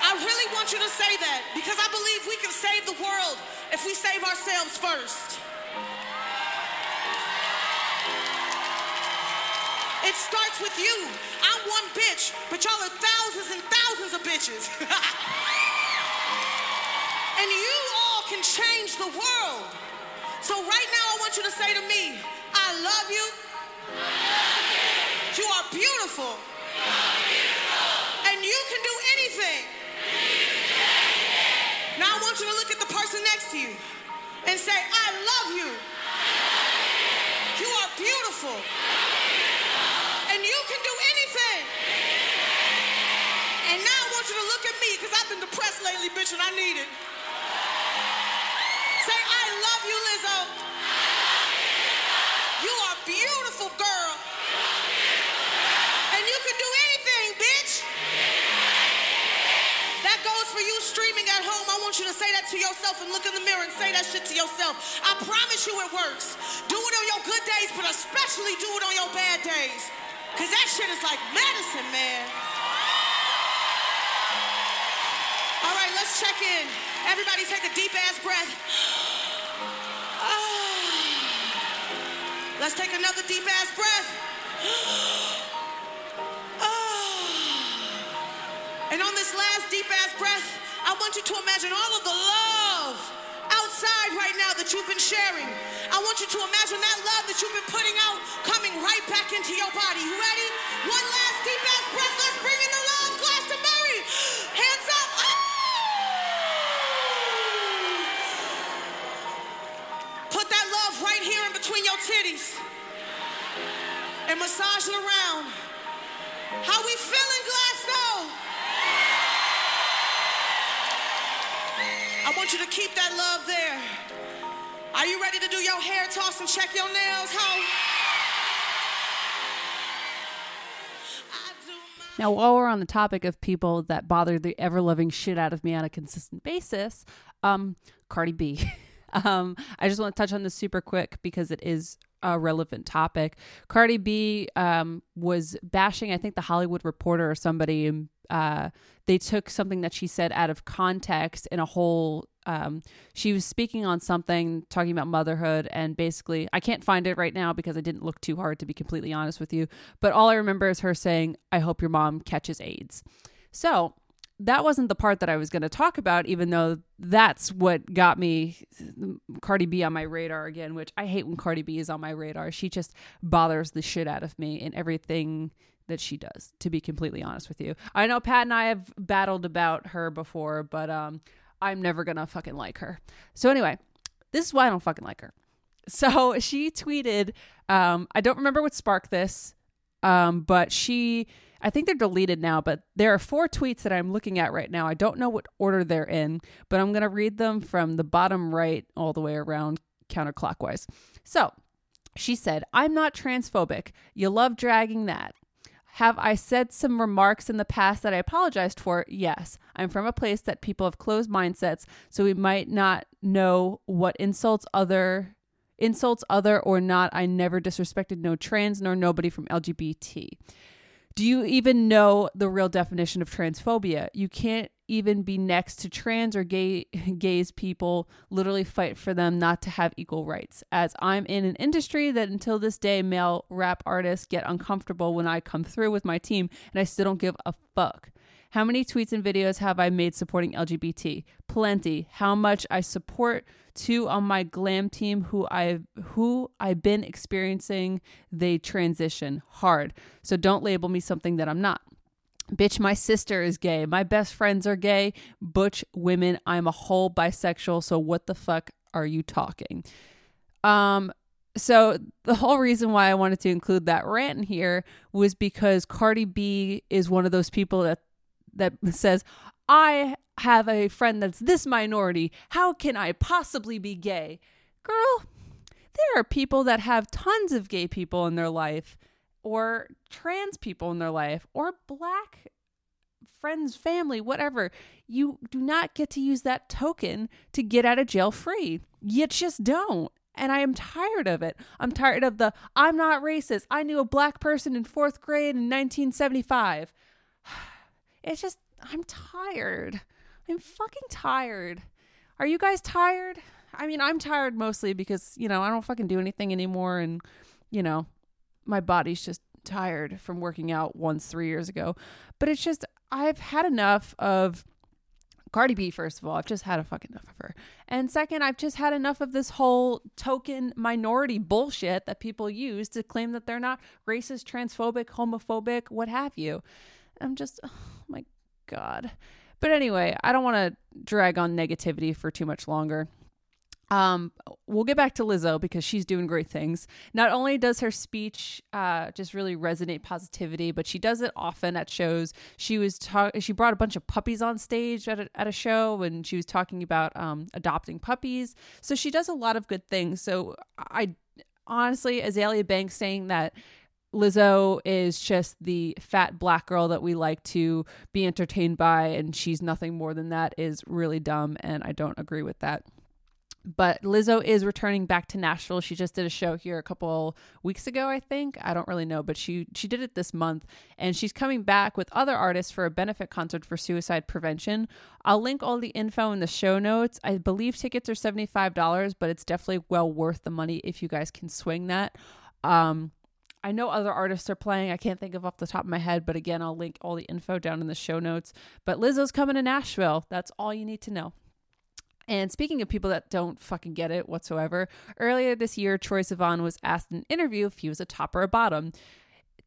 I really want you to say that because I believe we can save the world if we save ourselves first. It starts with you. I'm one bitch, but y'all are thousands and thousands of bitches. And you all can change the world. So right now, I want you to say to me, I love you. I love you. You are beautiful. You are beautiful. And you can do anything. Now I want you to look at the person next to you and say, I love you. I love you. You are beautiful. You are beautiful. And you can do anything. ass lately, bitch, and I need it. Say, I love you, Lizzo. I love you, Lizzo. You are a beautiful girl. And you can do anything, bitch. That goes for you streaming at home. I want you to say that to yourself and look in the mirror and say that shit to yourself. I promise you it works. Do it on your good days, but especially do it on your bad days. Cause that shit is like medicine, man. All right, let's check in. Everybody take a deep-ass breath. Let's take another deep-ass breath. And on this last deep-ass breath, I want you to imagine all of the love outside right now that you've been sharing. I want you to imagine that love that you've been putting out coming right back into your body. You ready? One last deep-ass breath. Let's bring in the love, Glastonbury. Hands up. Put that love right here in between your titties and massage it around. How we feeling, Glasgow? I want you to keep that love there. Are you ready to do your hair toss and check your nails, hoe? Now, while we're on the topic of people that bother the ever-loving shit out of me on a consistent basis, Cardi B. I just want to touch on this super quick because it is a relevant topic. Cardi B was bashing, I think, The Hollywood Reporter or somebody. And they took something that she said out of context in a whole... she was speaking on something, talking about motherhood, and basically, I can't find it right now because I didn't look too hard, to be completely honest with you. But all I remember is her saying, I hope your mom catches AIDS. So... that wasn't the part that I was going to talk about, even though that's what got me Cardi B on my radar again, which I hate when Cardi B is on my radar. She just bothers the shit out of me in everything that she does, to be completely honest with you. I know Pat and I have battled about her before, but I'm never going to fucking like her. So anyway, this is why I don't fucking like her. So she tweeted, I don't remember what sparked this, but she... I think they're deleted now, but there are 4 tweets that I'm looking at right now. I don't know what order they're in, but I'm going to read them from the bottom right all the way around counterclockwise. So she said, I'm not transphobic. You love dragging that. Have I said some remarks in the past that I apologized for? Yes. I'm from a place that people have closed mindsets, so we might not know what insults other or not. I never disrespected no trans nor nobody from LGBT. Do you even know the real definition of transphobia? You can't even be next to trans or gays people, literally fight for them not to have equal rights. As I'm in an industry that until this day, male rap artists get uncomfortable when I come through with my team, and I still don't give a fuck. How many tweets and videos have I made supporting LGBT? Plenty. How much I support two on my glam team who I've been experiencing they transition hard. So don't label me something that I'm not. Bitch, my sister is gay. My best friends are gay. Butch women. I'm a whole bisexual. So what the fuck are you talking? So the whole reason why I wanted to include that rant in here was because Cardi B is one of those people that says, I have a friend that's this minority. How can I possibly be gay? Girl, there are people that have tons of gay people in their life, or trans people in their life, or black friends, family, whatever. You do not get to use that token to get out of jail free. You just don't. And I am tired of it. I'm tired of the, I'm not racist. I knew a black person in 4th grade in 1975. It's just, I'm tired. I'm fucking tired. Are you guys tired? I mean, I'm tired mostly because, I don't fucking do anything anymore. And, my body's just tired from working out once 3 years ago. But it's just, I've had enough of Cardi B, first of all. I've just had a fucking enough of her. And second, I've just had enough of this whole token minority bullshit that people use to claim that they're not racist, transphobic, homophobic, what have you. I'm just, oh my God. But anyway, I don't want to drag on negativity for too much longer. We'll get back to Lizzo because she's doing great things. Not only does her speech just really resonate positivity, but she does it often at shows. She brought a bunch of puppies on stage at a show, and she was talking about adopting puppies. So she does a lot of good things. So I honestly, Azalea Banks saying that Lizzo is just the fat black girl that we like to be entertained by, and she's nothing more than that, is really dumb, and I don't agree with that. But Lizzo is returning back to Nashville. She just did a show here a couple weeks ago, I think. I don't really know, but she did it this month. And she's coming back with other artists for a benefit concert for suicide prevention. I'll link all the info in the show notes. I believe tickets are $75, but it's definitely well worth the money if you guys can swing that. I know other artists are playing. I can't think of off the top of my head, but again, I'll link all the info down in the show notes. But Lizzo's coming to Nashville. That's all you need to know. And speaking of people that don't fucking get it whatsoever, earlier this year, Troye Sivan was asked in an interview if he was a top or a bottom,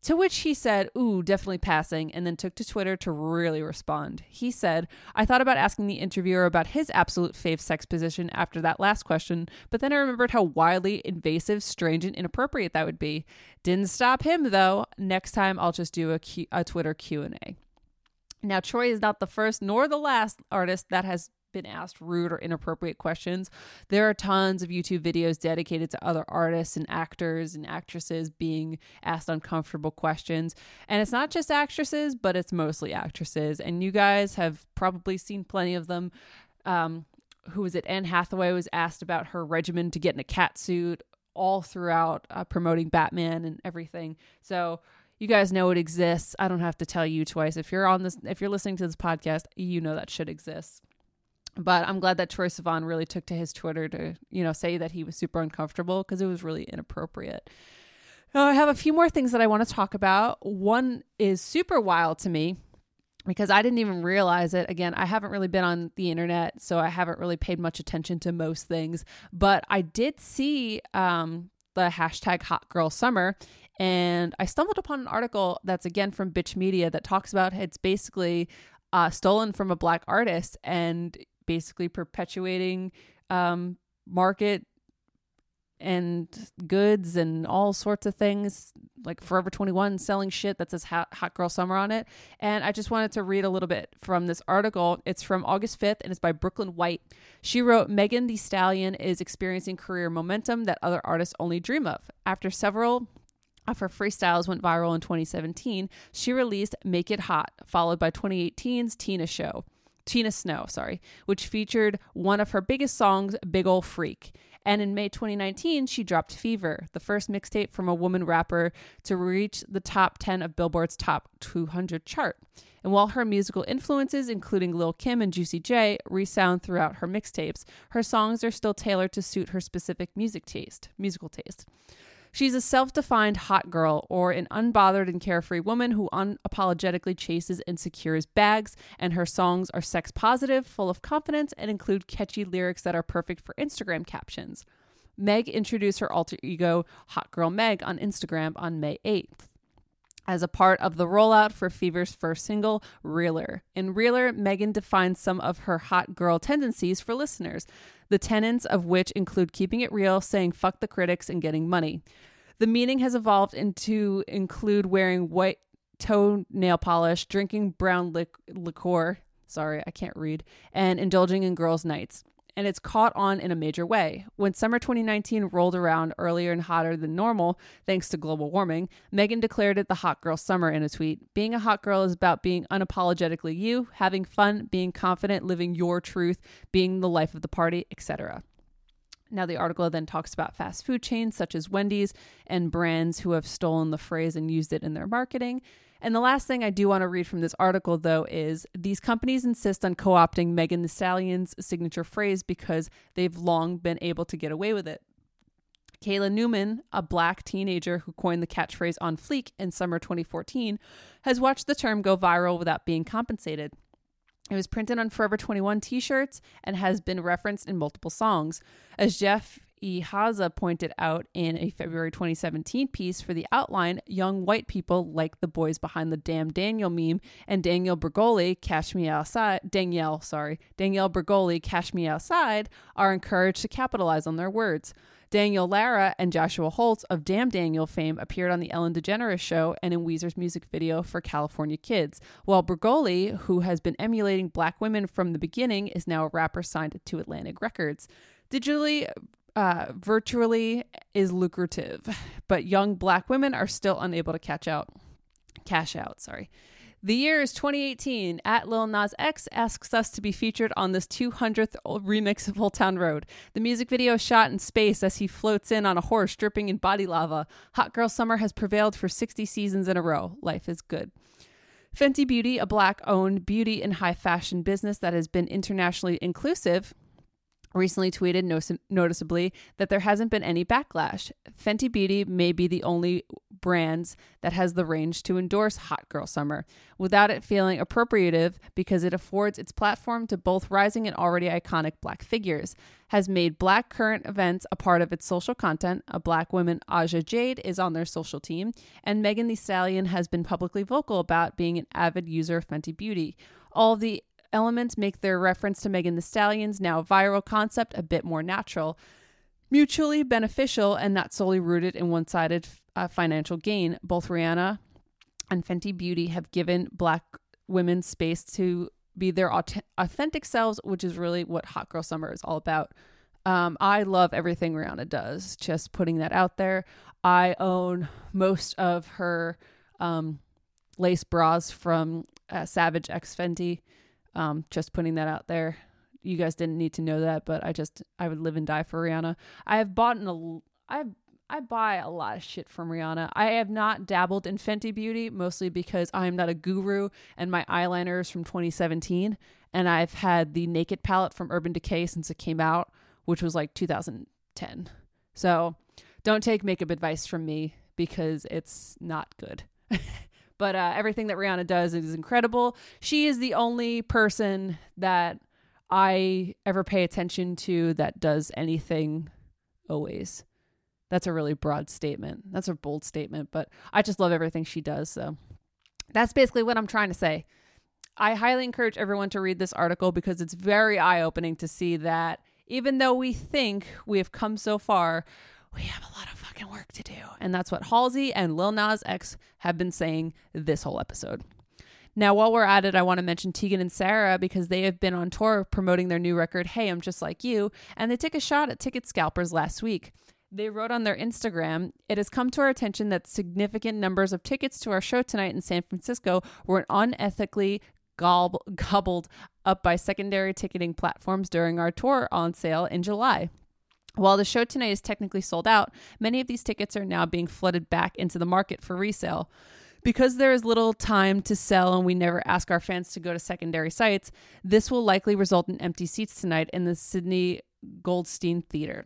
to which he said, "Ooh, definitely passing," and then took to Twitter to really respond. He said, "I thought about asking the interviewer about his absolute fave sex position after that last question, but then I remembered how wildly invasive, strange, and inappropriate that would be. Didn't stop him, though. Next time, I'll just do a Twitter Q&A." Now, Troye is not the first nor the last artist that has been asked rude or inappropriate questions. There are tons of YouTube videos dedicated to other artists and actors and actresses being asked uncomfortable questions. And it's not just actresses, but it's mostly actresses. And you guys have probably seen plenty of them. Who was it? Anne Hathaway was asked about her regimen to get in a catsuit all throughout promoting Batman and everything. So you guys know it exists. I don't have to tell you twice. If you're listening to this podcast, you know that shit exists. But I'm glad that Troye Sivan really took to his Twitter to, say that he was super uncomfortable, because it was really inappropriate. Now, I have a few more things that I want to talk about. One is super wild to me because I didn't even realize it. Again, I haven't really been on the internet, so I haven't really paid much attention to most things. But I did see the hashtag Hot Girl Summer, and I stumbled upon an article that's, again, from Bitch Media that talks about it's basically stolen from a black artist and basically perpetuating market and goods and all sorts of things, like Forever 21 selling shit that says Hot Girl Summer on it. And I just wanted to read a little bit from this article. It's from August 5th and it's by Brooklyn White. She wrote, "Megan Thee Stallion is experiencing career momentum that other artists only dream of. After several of her freestyles went viral in 2017, she released Make It Hot, followed by 2018's Tina Snow, which featured one of her biggest songs, Big Ol' Freak. And in May 2019, she dropped Fever, the first mixtape from a woman rapper to reach the top 10 of Billboard's top 200 chart. And while her musical influences, including Lil' Kim and Juicy J, resound throughout her mixtapes, her songs are still tailored to suit her specific musical taste. She's a self-defined hot girl, or an unbothered and carefree woman who unapologetically chases and secures bags, and her songs are sex-positive, full of confidence, and include catchy lyrics that are perfect for Instagram captions. Meg introduced her alter ego, Hot Girl Meg, on Instagram on May 8th. As a part of the rollout for Fever's first single, Realer. In Realer, Megan defines some of her hot girl tendencies for listeners, the tenets of which include keeping it real, saying fuck the critics, and getting money. The meaning has evolved into include wearing white toenail polish, drinking brown liqueur, and indulging in girls' nights. And it's caught on in a major way. When summer 2019 rolled around earlier and hotter than normal, thanks to global warming, Megan declared it the Hot Girl Summer in a tweet. "Being a hot girl is about being unapologetically you, having fun, being confident, living your truth, being the life of the party, etc." Now, the article then talks about fast food chains such as Wendy's and brands who have stolen the phrase and used it in their marketing. And the last thing I do want to read from this article, though, is these companies insist on co-opting Megan Thee Stallion's signature phrase because they've long been able to get away with it. Kayla Newman, a black teenager who coined the catchphrase on Fleek in summer 2014, has watched the term go viral without being compensated. It was printed on Forever 21 t-shirts and has been referenced in multiple songs. As Jeff Ihaza pointed out in a February 2017 piece for The Outline, young white people like the boys behind the Damn Daniel meme and Danielle Bergoli, Cash Me Outside, are encouraged to capitalize on their words. Daniel Lara and Joshua Holtz of Damn Daniel fame appeared on the Ellen DeGeneres Show and in Weezer's music video for California Kids, while Bergoli, who has been emulating black women from the beginning, is now a rapper signed to Atlantic Records. Digitally, virtually is lucrative, but young black women are still unable to cash out. The year is 2018. At Lil Nas X asks us to be featured on this 200th remix of Old Town Road. The music video is shot in space as he floats in on a horse dripping in body lava. Hot girl summer has prevailed for 60 seasons in a row. Life is good. Fenty Beauty, a black-owned beauty and high fashion business that has been internationally inclusive, recently tweeted noticeably that there hasn't been any backlash. Fenty Beauty may be the only brands that has the range to endorse Hot Girl Summer without it feeling appropriative, because it affords its platform to both rising and already iconic black figures, has made black current events a part of its social content. A black woman, Aja Jade, is on their social team, and Megan Thee Stallion has been publicly vocal about being an avid user of Fenty Beauty. All the elements make their reference to Megan Thee Stallion's now viral concept a bit more natural, mutually beneficial, and not solely rooted in one-sided financial gain. Both Rihanna and Fenty Beauty have given black women space to be their authentic selves, which is really what Hot Girl Summer is all about. I love everything Rihanna does, just putting that out there. I own most of her lace bras from Savage X Fenty. Just putting that out there. You guys didn't need to know that, but I would live and die for Rihanna. I buy a lot of shit from Rihanna. I have not dabbled in Fenty Beauty, mostly because I am not a guru, and my eyeliner is from 2017, and I've had the Naked palette from Urban Decay since it came out, which was like 2010. So don't take makeup advice from me, because it's not good. But everything that Rihanna does is incredible. She is the only person that I ever pay attention to that does anything always. That's a really broad statement. That's a bold statement, but I just love everything she does. So that's basically what I'm trying to say. I highly encourage everyone to read this article, because it's very eye-opening to see that even though we think we have come so far, we have a lot of fucking work to do. And that's what Halsey and Lil Nas X have been saying this whole episode. Now, while we're at it, I want to mention Tegan and Sarah, because they have been on tour promoting their new record, Hey, I'm Just Like You, and they took a shot at ticket scalpers last week. They wrote on their Instagram, "It has come to our attention that significant numbers of tickets to our show tonight in San Francisco were unethically gobbled up by secondary ticketing platforms during our tour on sale in July. While the show tonight is technically sold out, many of these tickets are now being flooded back into the market for resale. Because there is little time to sell and we never ask our fans to go to secondary sites, this will likely result in empty seats tonight in the Sydney Goldstein Theater.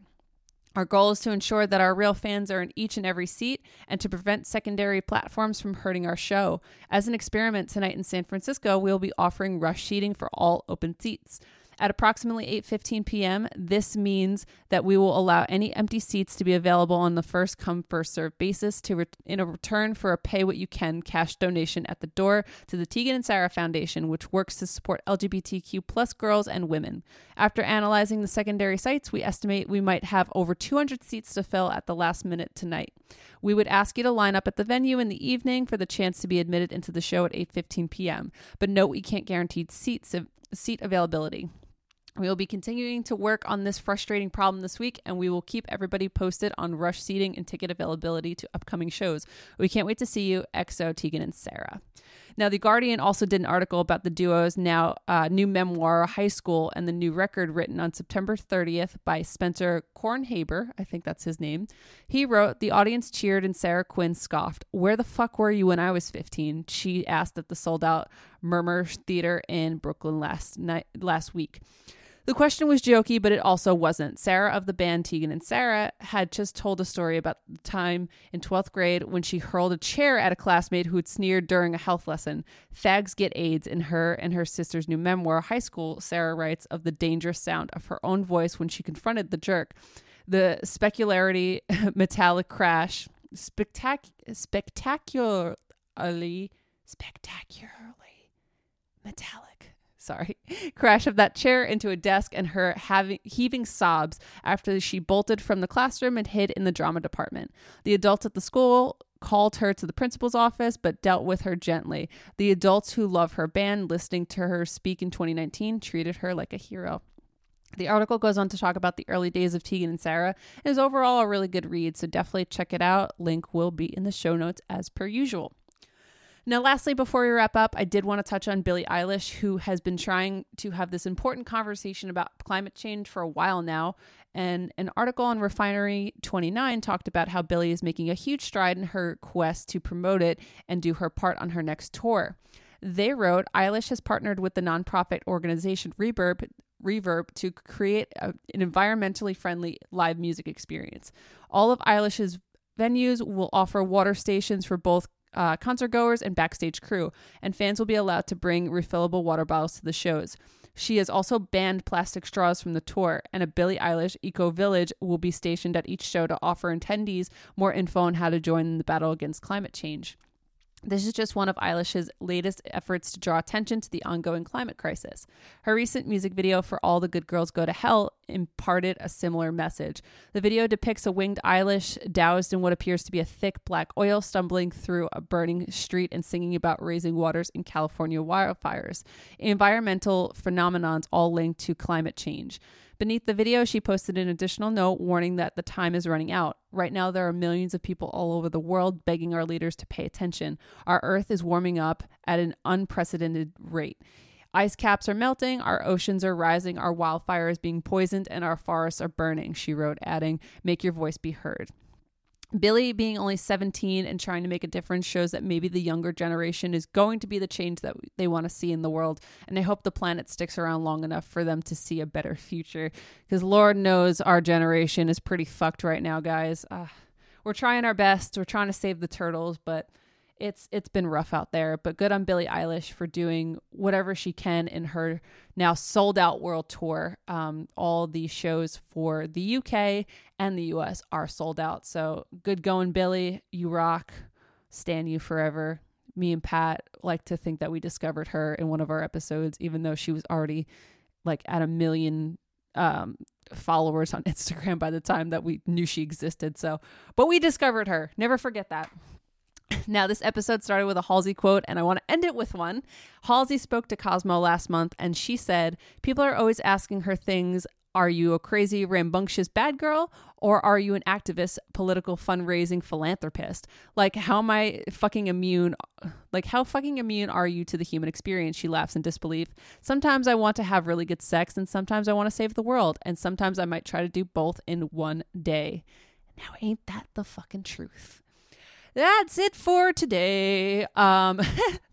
Our goal is to ensure that our real fans are in each and every seat and to prevent secondary platforms from hurting our show. As an experiment, tonight in San Francisco, we'll be offering rush seating for all open seats. At approximately 8:15 p.m., this means that we will allow any empty seats to be available on the first-come, first-served basis in return for a pay-what-you-can cash donation at the door to the Tegan and Sarah Foundation, which works to support LGBTQ plus girls and women. After analyzing the secondary sites, we estimate we might have over 200 seats to fill at the last minute tonight. We would ask you to line up at the venue in the evening for the chance to be admitted into the show at 8:15 p.m., but note we can't guarantee seat availability. We will be continuing to work on this frustrating problem this week, and we will keep everybody posted on rush seating and ticket availability to upcoming shows. We can't wait to see you. XO, Tegan and Sarah." Now, The Guardian also did an article about the duo's now new memoir, High School, and the new record, written on September 30th by Spencer Kornhaber. I think that's his name. He wrote, "The audience cheered and Sarah Quinn scoffed. Where the fuck were you when I was 15? She asked at the sold-out Murmur Theater in Brooklyn last week. The question was jokey, but it also wasn't. Sarah of the band Tegan and Sarah had just told a story about the time in 12th grade when she hurled a chair at a classmate who had sneered during a health lesson. Fags get AIDS. In her and her sister's new memoir, High School, Sarah writes of the dangerous sound of her own voice when she confronted the jerk. the specularity metallic crash spectacularly metallic. Sorry, crash of that chair into a desk and her heaving sobs after she bolted from the classroom and hid in the drama department. The adults at the school called her to the principal's office, but dealt with her gently. The adults who love her band, listening to her speak in 2019, treated her like a hero. The article goes on to talk about the early days of Tegan and Sarah. It is overall a really good read, so definitely check it out. Link will be in the show notes as per usual. Now, lastly, before we wrap up, I did want to touch on Billie Eilish, who has been trying to have this important conversation about climate change for a while now. And an article on Refinery 29 talked about how Billie is making a huge stride in her quest to promote it and do her part on her next tour. They wrote, Eilish has partnered with the nonprofit organization Reverb to create an environmentally friendly live music experience. All of Eilish's venues will offer water stations for both concert goers and backstage crew, and fans will be allowed to bring refillable water bottles to the shows. She has also banned plastic straws from the tour, and a Billie Eilish Eco Village will be stationed at each show to offer attendees more info on how to join the battle against climate change. This is just one of Eilish's latest efforts to draw attention to the ongoing climate crisis. Her recent music video for All the Good Girls Go to Hell imparted a similar message. The video depicts a winged Eilish doused in what appears to be a thick black oil stumbling through a burning street and singing about raising waters in California wildfires. Environmental phenomenons all linked to climate change. Beneath the video, she posted an additional note warning that the time is running out. Right now, there are millions of people all over the world begging our leaders to pay attention. Our earth is warming up at an unprecedented rate. Ice caps are melting, our oceans are rising, our wildfire is being poisoned, and our forests are burning, she wrote, adding, make your voice be heard. Billie being only 17 and trying to make a difference shows that maybe the younger generation is going to be the change that they want to see in the world. And I hope the planet sticks around long enough for them to see a better future. Because Lord knows our generation is pretty fucked right now, guys. We're trying our best. We're trying to save the turtles, but it's been rough out there. But good on Billie Eilish for doing whatever she can in her now sold out world tour. All the shows for the UK and the US are sold out. So good going, Billie. You rock. Stan you forever. Me and Pat like to think that we discovered her in one of our episodes, even though she was already like at a million followers on Instagram by the time that we knew she existed. So, but we discovered her. Never forget that. Now, this episode started with a Halsey quote, and I want to end it with one. Halsey spoke to Cosmo last month, and she said, people are always asking her things. Are you a crazy, rambunctious bad girl, or are you an activist, political, fundraising philanthropist? Like, how fucking immune are you to the human experience? She laughs in disbelief. Sometimes I want to have really good sex, and sometimes I want to save the world, and sometimes I might try to do both in one day. Now, ain't that the fucking truth? That's it for today.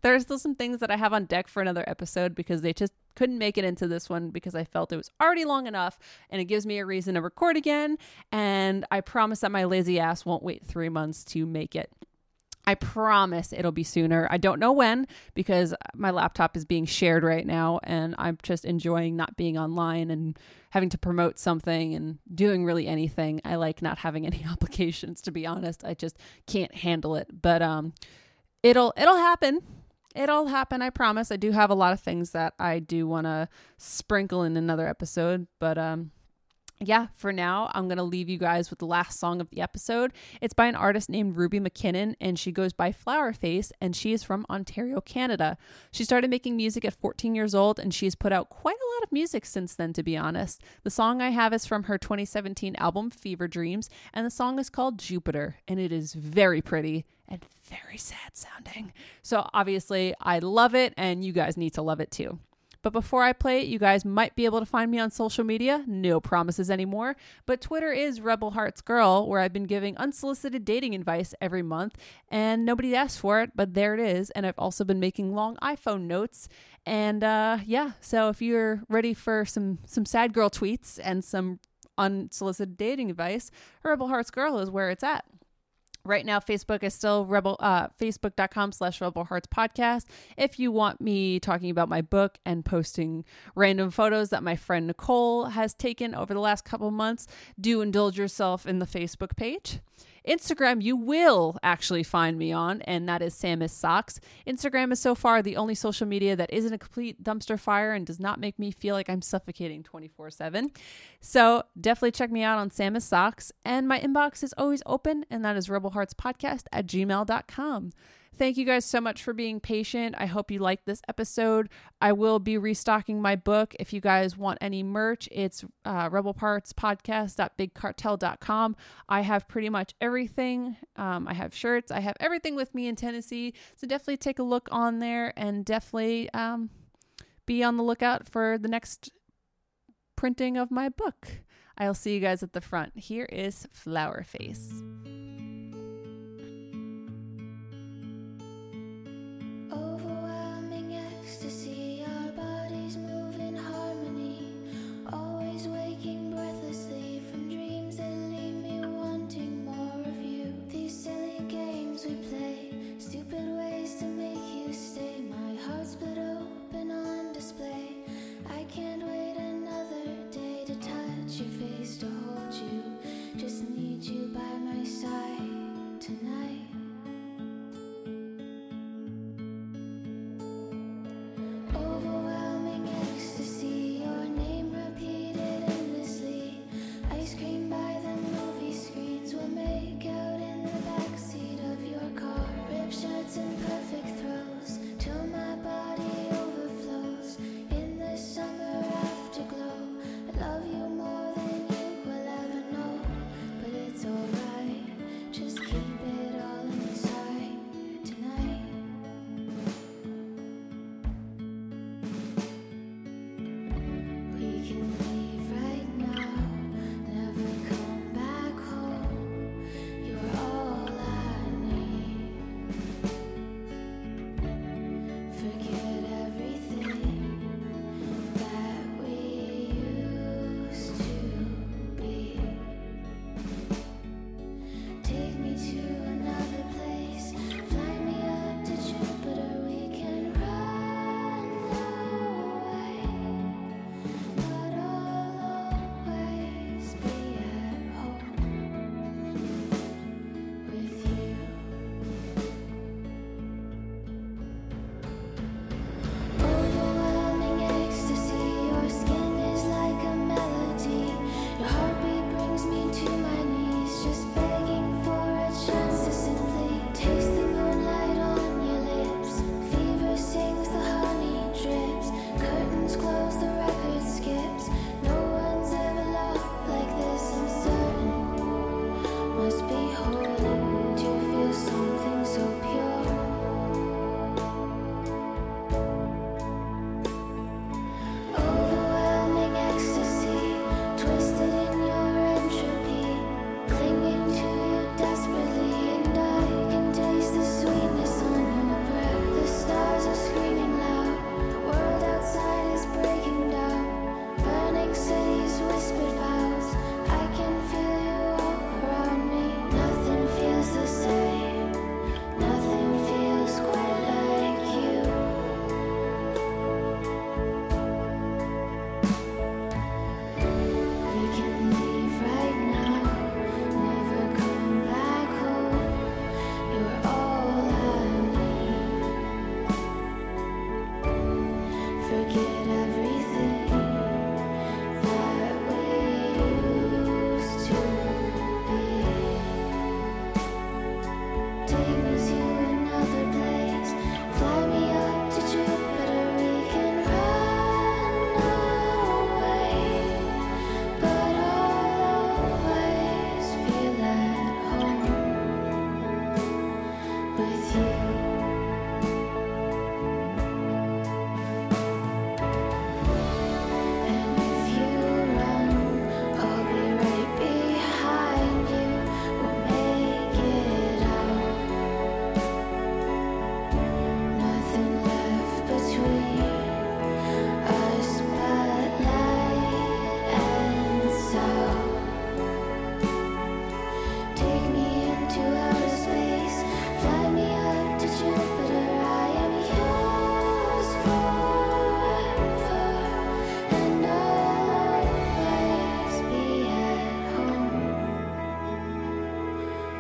There's still some things that I have on deck for another episode because they just couldn't make it into this one because I felt it was already long enough and it gives me a reason to record again. And I promise that my lazy ass won't wait 3 months to make it. I promise it'll be sooner. I don't know when because my laptop is being shared right now and I'm just enjoying not being online and having to promote something and doing really anything. I like not having any obligations, to be honest. I just can't handle it. But it'll happen. It'll happen, I promise. I do have a lot of things that I do want to sprinkle in another episode, but yeah, for now, I'm going to leave you guys with the last song of the episode. It's by an artist named Ruby McKinnon, and she goes by Flowerface, and she is from Ontario, Canada. She started making music at 14 years old, and she's put out quite a lot of music since then, to be honest. The song I have is from her 2017 album, Fever Dreams, and the song is called Jupiter, and it is very pretty and very sad sounding. So obviously, I love it, and you guys need to love it too. But before I play it, you guys might be able to find me on social media. No promises anymore. But Twitter is Rebel Hearts Girl, where I've been giving unsolicited dating advice every month. And nobody asked for it, but there it is. And I've also been making long iPhone notes. And so if you're ready for some sad girl tweets and some unsolicited dating advice, Rebel Hearts Girl is where it's at. Right now, Facebook is still facebook.com/Rebel Hearts Podcast. If you want me talking about my book and posting random photos that my friend Nicole has taken over the last couple months, do indulge yourself in the Facebook page. Instagram, you will actually find me on, and that is Samus Socks. Instagram is so far the only social media that isn't a complete dumpster fire and does not make me feel like I'm suffocating 24/7. So definitely check me out on Samus Socks. And my inbox is always open, and that is rebelheartspodcast@gmail.com. Thank you guys so much for being patient. I hope you liked this episode. I will be restocking my book. If you guys want any merch, it's rebelpartspodcast.bigcartel.com. I have pretty much everything. I have shirts. I have everything with me in Tennessee. So definitely take a look on there, and definitely be on the lookout for the next printing of my book. I'll see you guys at the front. Here is Flower Face.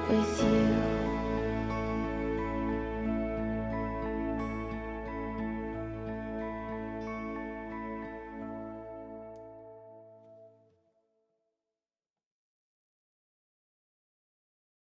with you.